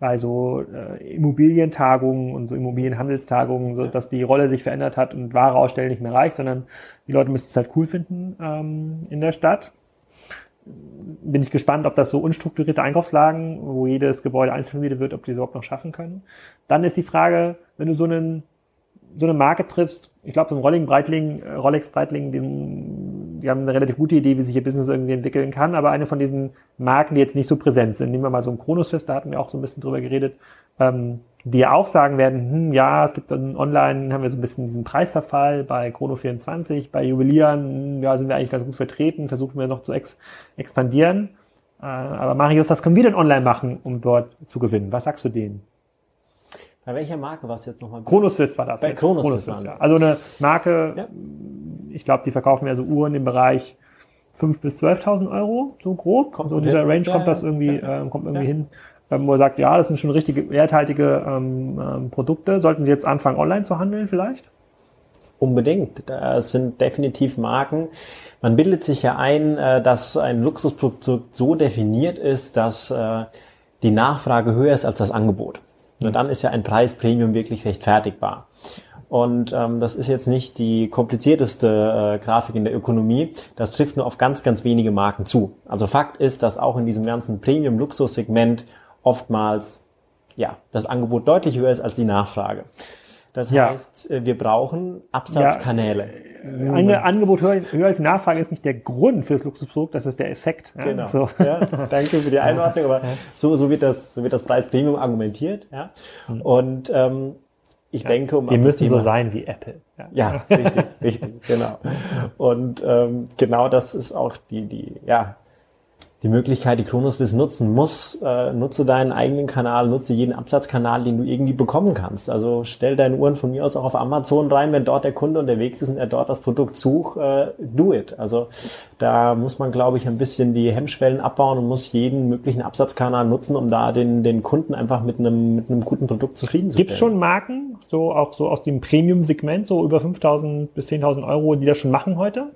bei so Immobilientagungen und so Immobilienhandelstagungen, so, dass die Rolle sich verändert hat und Ware ausstellen nicht mehr reicht, sondern die Leute müssen es halt cool finden in der Stadt. Bin ich gespannt, ob das so unstrukturierte Einkaufslagen, wo jedes Gebäude einzeln wieder wird, ob die es überhaupt noch schaffen können. Dann ist die Frage, wenn du so eine Marke triffst, ich glaube, so ein Rolex Breitling, die haben eine relativ gute Idee, wie sich ihr Business irgendwie entwickeln kann, aber eine von diesen Marken, die jetzt nicht so präsent sind, nehmen wir mal so ein Chronos-Fest, da hatten wir auch so ein bisschen drüber geredet, die ja auch sagen werden, es gibt dann online, haben wir so ein bisschen diesen Preisverfall bei Chrono24, bei Juwelieren, sind wir eigentlich ganz gut vertreten, versuchen wir noch zu expandieren, aber Marius, das können wir denn online machen, um dort zu gewinnen? Was sagst du denen? Bei welcher Marke war es jetzt nochmal? Chronoswiss war das. Bei Chronoswiss, ja. Also eine Marke, ich glaube, die verkaufen ja so Uhren im Bereich 5.000 bis 12.000 Euro, so grob. Kommt so in dieser Range kommt das irgendwie hin. Wo er sagt, das sind schon richtige, werthaltige Produkte. Sollten die jetzt anfangen, online zu handeln vielleicht? Unbedingt. Das sind definitiv Marken. Man bildet sich ja ein, dass ein Luxusprodukt so definiert ist, dass die Nachfrage höher ist als das Angebot. Und dann ist ja ein Preispremium wirklich rechtfertigbar. Und das ist jetzt nicht die komplizierteste Grafik in der Ökonomie. Das trifft nur auf ganz, ganz wenige Marken zu. Also Fakt ist, dass auch in diesem ganzen Premium-Luxus-Segment oftmals ja, das Angebot deutlich höher ist als die Nachfrage. Das heißt, wir brauchen Absatzkanäle. Ja, Angebot höher als die Nachfrage ist nicht der Grund für das Luxusprodukt, das ist der Effekt. Ja? Genau. So. Ja, danke für die Einordnung, aber so wird das Preis-Premium argumentiert. Ja? Und ich denke, wir müssen so sein wie Apple. Ja, ja, richtig, richtig, genau. Und genau das ist auch die Möglichkeit, die Chronoswiss nutzen muss. Nutze deinen eigenen Kanal, nutze jeden Absatzkanal, den du irgendwie bekommen kannst. Also stell deine Uhren von mir aus auch auf Amazon rein, wenn dort der Kunde unterwegs ist und er dort das Produkt sucht, do it. Also da muss man, glaube ich, ein bisschen die Hemmschwellen abbauen und muss jeden möglichen Absatzkanal nutzen, um da den Kunden einfach mit einem guten Produkt zufriedenzustellen. Gibt es schon Marken, auch aus dem Premium-Segment, so über 5.000 bis 10.000 Euro, die das schon machen heute?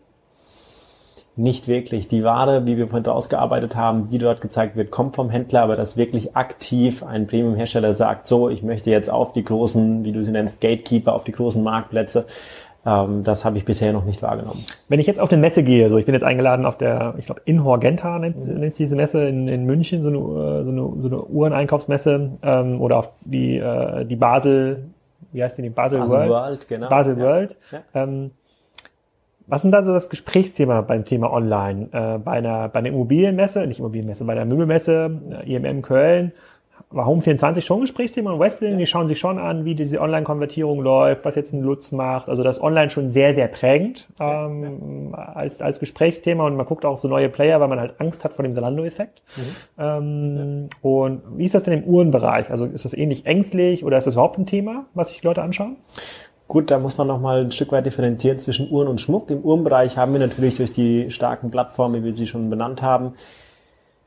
Nicht wirklich. Die Ware, wie wir vorhin ausgearbeitet haben, die dort gezeigt wird, kommt vom Händler, aber dass wirklich aktiv ein Premium-Hersteller sagt, so, ich möchte jetzt auf die großen, wie du sie nennst, Gatekeeper, auf die großen Marktplätze, das habe ich bisher noch nicht wahrgenommen. Wenn ich jetzt auf eine Messe gehe, so, ich bin jetzt eingeladen auf der, ich glaube, Inhorgenta nennt sich diese Messe in München, so eine Uhreneinkaufsmesse, oder auf die Basel, wie heißt die Basel World? Basel World, genau. Basel World. Ja. Was ist denn da so das Gesprächsthema beim Thema Online? Bei einer Immobilienmesse, nicht Immobilienmesse, bei der Möbelmesse, IMM Köln, war Home24 schon ein Gesprächsthema und Westwing, die schauen sich schon an, wie diese Online-Konvertierung läuft, was jetzt ein Lutz macht. Also das Online schon sehr, sehr prägend als Gesprächsthema, und man guckt auch auf so neue Player, weil man halt Angst hat vor dem Zalando-Effekt. Mhm. Und wie ist das denn im Uhrenbereich? Also ist das ähnlich ängstlich oder ist das überhaupt ein Thema, was sich die Leute anschauen? Gut, da muss man nochmal ein Stück weit differenzieren zwischen Uhren und Schmuck. Im Uhrenbereich haben wir natürlich durch die starken Plattformen, wie wir sie schon benannt haben,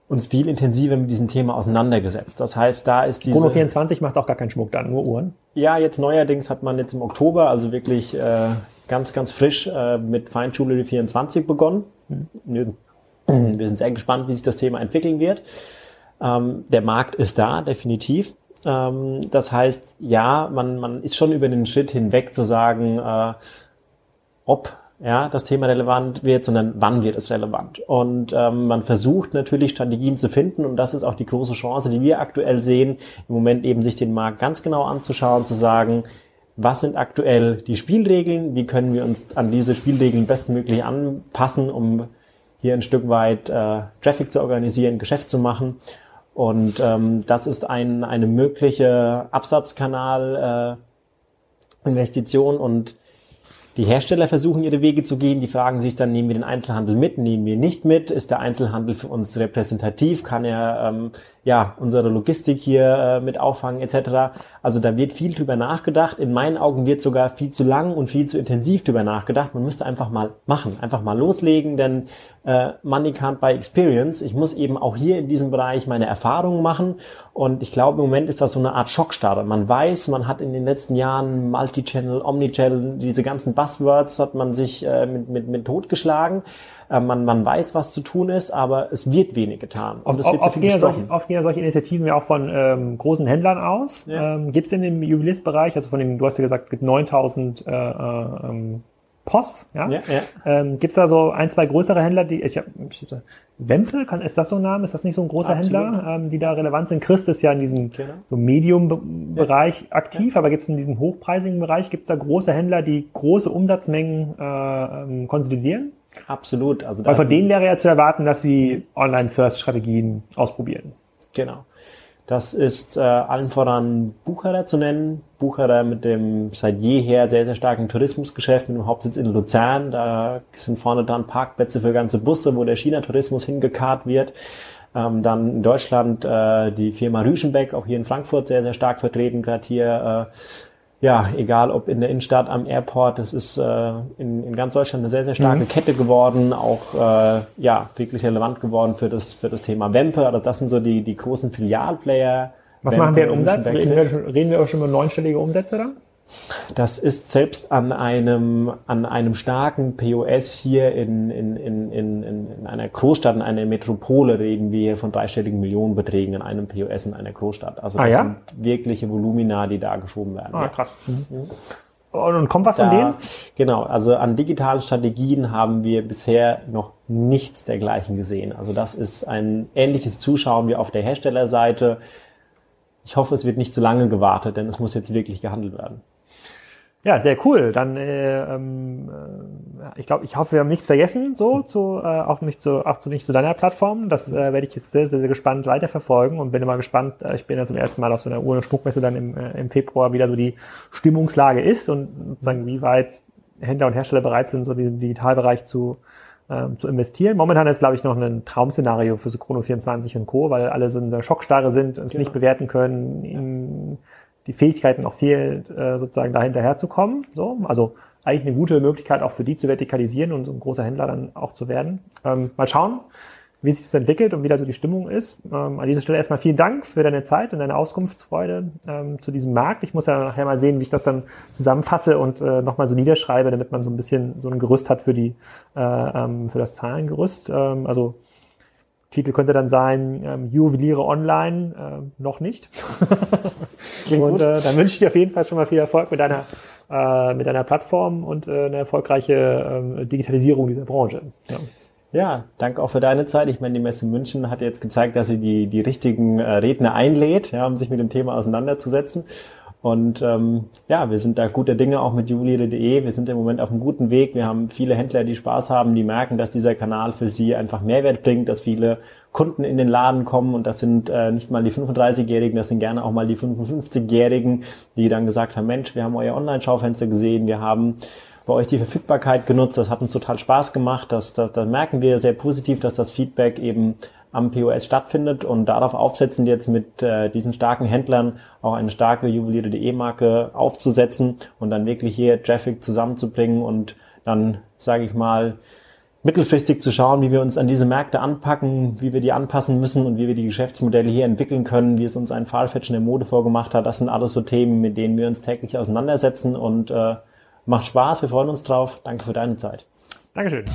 uns viel intensiver mit diesem Thema auseinandergesetzt. Das heißt, da ist diese... Chrono24 macht auch gar keinen Schmuck dann, nur Uhren? Ja, jetzt neuerdings hat man jetzt im Oktober, also wirklich ganz, ganz frisch mit Feinjewelry24 begonnen. Wir sind sehr gespannt, wie sich das Thema entwickeln wird. Der Markt ist da, definitiv. Das heißt, ja, man ist schon über den Schritt hinweg zu sagen, ob das Thema relevant wird, sondern wann wird es relevant. Und man versucht natürlich Strategien zu finden, und das ist auch die große Chance, die wir aktuell sehen, im Moment eben sich den Markt ganz genau anzuschauen, zu sagen, was sind aktuell die Spielregeln, wie können wir uns an diese Spielregeln bestmöglich anpassen, um hier ein Stück weit Traffic zu organisieren, Geschäft zu machen. Und das ist eine mögliche Absatzkanal-Investition, und die Hersteller versuchen, ihre Wege zu gehen. Die fragen sich dann, nehmen wir den Einzelhandel mit, nehmen wir nicht mit? Ist der Einzelhandel für uns repräsentativ? Kann er unsere Logistik hier mit auffangen etc.? Also da wird viel drüber nachgedacht. In meinen Augen wird sogar viel zu lang und viel zu intensiv drüber nachgedacht. Man müsste einfach mal machen, einfach mal loslegen, denn money can't buy experience. Ich muss eben auch hier in diesem Bereich meine Erfahrungen machen, und ich glaube, im Moment ist das so eine Art Schockstarre. Man weiß, man hat in den letzten Jahren Multichannel, Omnichannel, diese ganzen Buzzwords hat man sich mit totgeschlagen. Man weiß, was zu tun ist, aber es wird wenig getan. Und es wird zu viel gesprochen. Oft gehen ja solche Initiativen ja auch von großen Händlern aus. Ja. Gibt es in dem Juweliersbereich, also von dem, du hast ja gesagt, es gibt 9.000 POS, ja? Ja, ja. Gibt es da so ein, zwei größere Händler, die... Wempe, ist das so ein Name? Ist das nicht so ein großer Händler, die da relevant sind? Christ ist ja in diesem so Medium-Bereich aktiv, aber gibt es in diesem hochpreisigen Bereich, gibt es da große Händler, die große Umsatzmengen konsolidieren? Absolut. Also weil von denen wäre ja zu erwarten, dass sie Online-First-Strategien ausprobieren. Genau. Das ist allen voran Bucherer zu nennen. Bucherer mit dem seit jeher sehr, sehr starken Tourismusgeschäft mit dem Hauptsitz in Luzern. Da sind vorne dann Parkplätze für ganze Busse, wo der China-Tourismus hingekarrt wird. Dann in Deutschland die Firma Rüschenbeck, auch hier in Frankfurt sehr, sehr stark vertreten, gerade hier egal ob in der Innenstadt, am Airport, das ist in ganz Deutschland eine sehr, sehr starke Kette geworden, auch wirklich relevant geworden für das Thema Wempe. Also das sind so die großen Filialplayer. Was Wempe machen wir in Umsatz? Reden wir auch schon über neunstellige Umsätze da? Das ist selbst an einem starken POS hier in einer Großstadt, in einer Metropole, reden wir von dreistelligen Millionenbeträgen in einem POS in einer Großstadt. Also das sind wirkliche Volumina, die da geschoben werden. Ah, krass. Mhm. Und kommt was von denen? Genau, also an digitalen Strategien haben wir bisher noch nichts dergleichen gesehen. Also das ist ein ähnliches Zuschauen wie auf der Herstellerseite. ich hoffe, es wird nicht zu lange gewartet, denn es muss jetzt wirklich gehandelt werden. Ja, sehr cool. Dann, ich hoffe, wir haben nichts vergessen, auch zu deiner Plattform. Das werde ich jetzt sehr, sehr, sehr gespannt weiterverfolgen und bin immer gespannt. Ich bin ja zum ersten Mal auf so einer Uhren- und Schmuckmesse dann im Februar, wie da so die Stimmungslage ist und sozusagen, wie weit Händler und Hersteller bereit sind, so diesen Digitalbereich zu investieren. Momentan ist, glaube ich, noch ein Traum-Szenario für so Chrono24 und Co., weil alle so in der Schockstarre sind und es nicht bewerten können, die Fähigkeiten auch fehlen, sozusagen da hinterherzukommen. So, also eigentlich eine gute Möglichkeit auch für die zu vertikalisieren und so ein großer Händler dann auch zu werden. Mal schauen, wie sich das entwickelt und wie da so die Stimmung ist. An dieser Stelle erstmal vielen Dank für deine Zeit und deine Auskunftsfreude zu diesem Markt. Ich muss ja nachher mal sehen, wie ich das dann zusammenfasse und nochmal so niederschreibe, damit man so ein bisschen so ein Gerüst hat für das Zahlengerüst. Also Titel könnte dann sein, Juweliere online, noch nicht. Klingt gut. Dann wünsche ich dir auf jeden Fall schon mal viel Erfolg mit deiner Plattform und eine erfolgreiche Digitalisierung dieser Branche. Ja, danke auch für deine Zeit. Ich meine, die Messe München hat jetzt gezeigt, dass sie die richtigen Redner einlädt, um sich mit dem Thema auseinanderzusetzen. Und wir sind da guter Dinge, auch mit Juweliere.de. Wir sind im Moment auf einem guten Weg. Wir haben viele Händler, die Spaß haben, die merken, dass dieser Kanal für sie einfach Mehrwert bringt, dass viele Kunden in den Laden kommen. Und das sind nicht mal die 35-Jährigen, das sind gerne auch mal die 55-Jährigen, die dann gesagt haben, Mensch, wir haben euer Online-Schaufenster gesehen, wir haben bei euch die Verfügbarkeit genutzt, das hat uns total Spaß gemacht. Das merken wir sehr positiv, dass das Feedback eben am POS stattfindet, und darauf aufsetzen, jetzt mit diesen starken Händlern auch eine starke Juweliere.de-Marke aufzusetzen und dann wirklich hier Traffic zusammenzubringen und dann, sage ich mal, mittelfristig zu schauen, wie wir uns an diese Märkte anpacken, wie wir die anpassen müssen und wie wir die Geschäftsmodelle hier entwickeln können, wie es uns ein Farfetch in der Mode vorgemacht hat. Das sind alles so Themen, mit denen wir uns täglich auseinandersetzen, und macht Spaß, wir freuen uns drauf. Danke für deine Zeit. Dankeschön.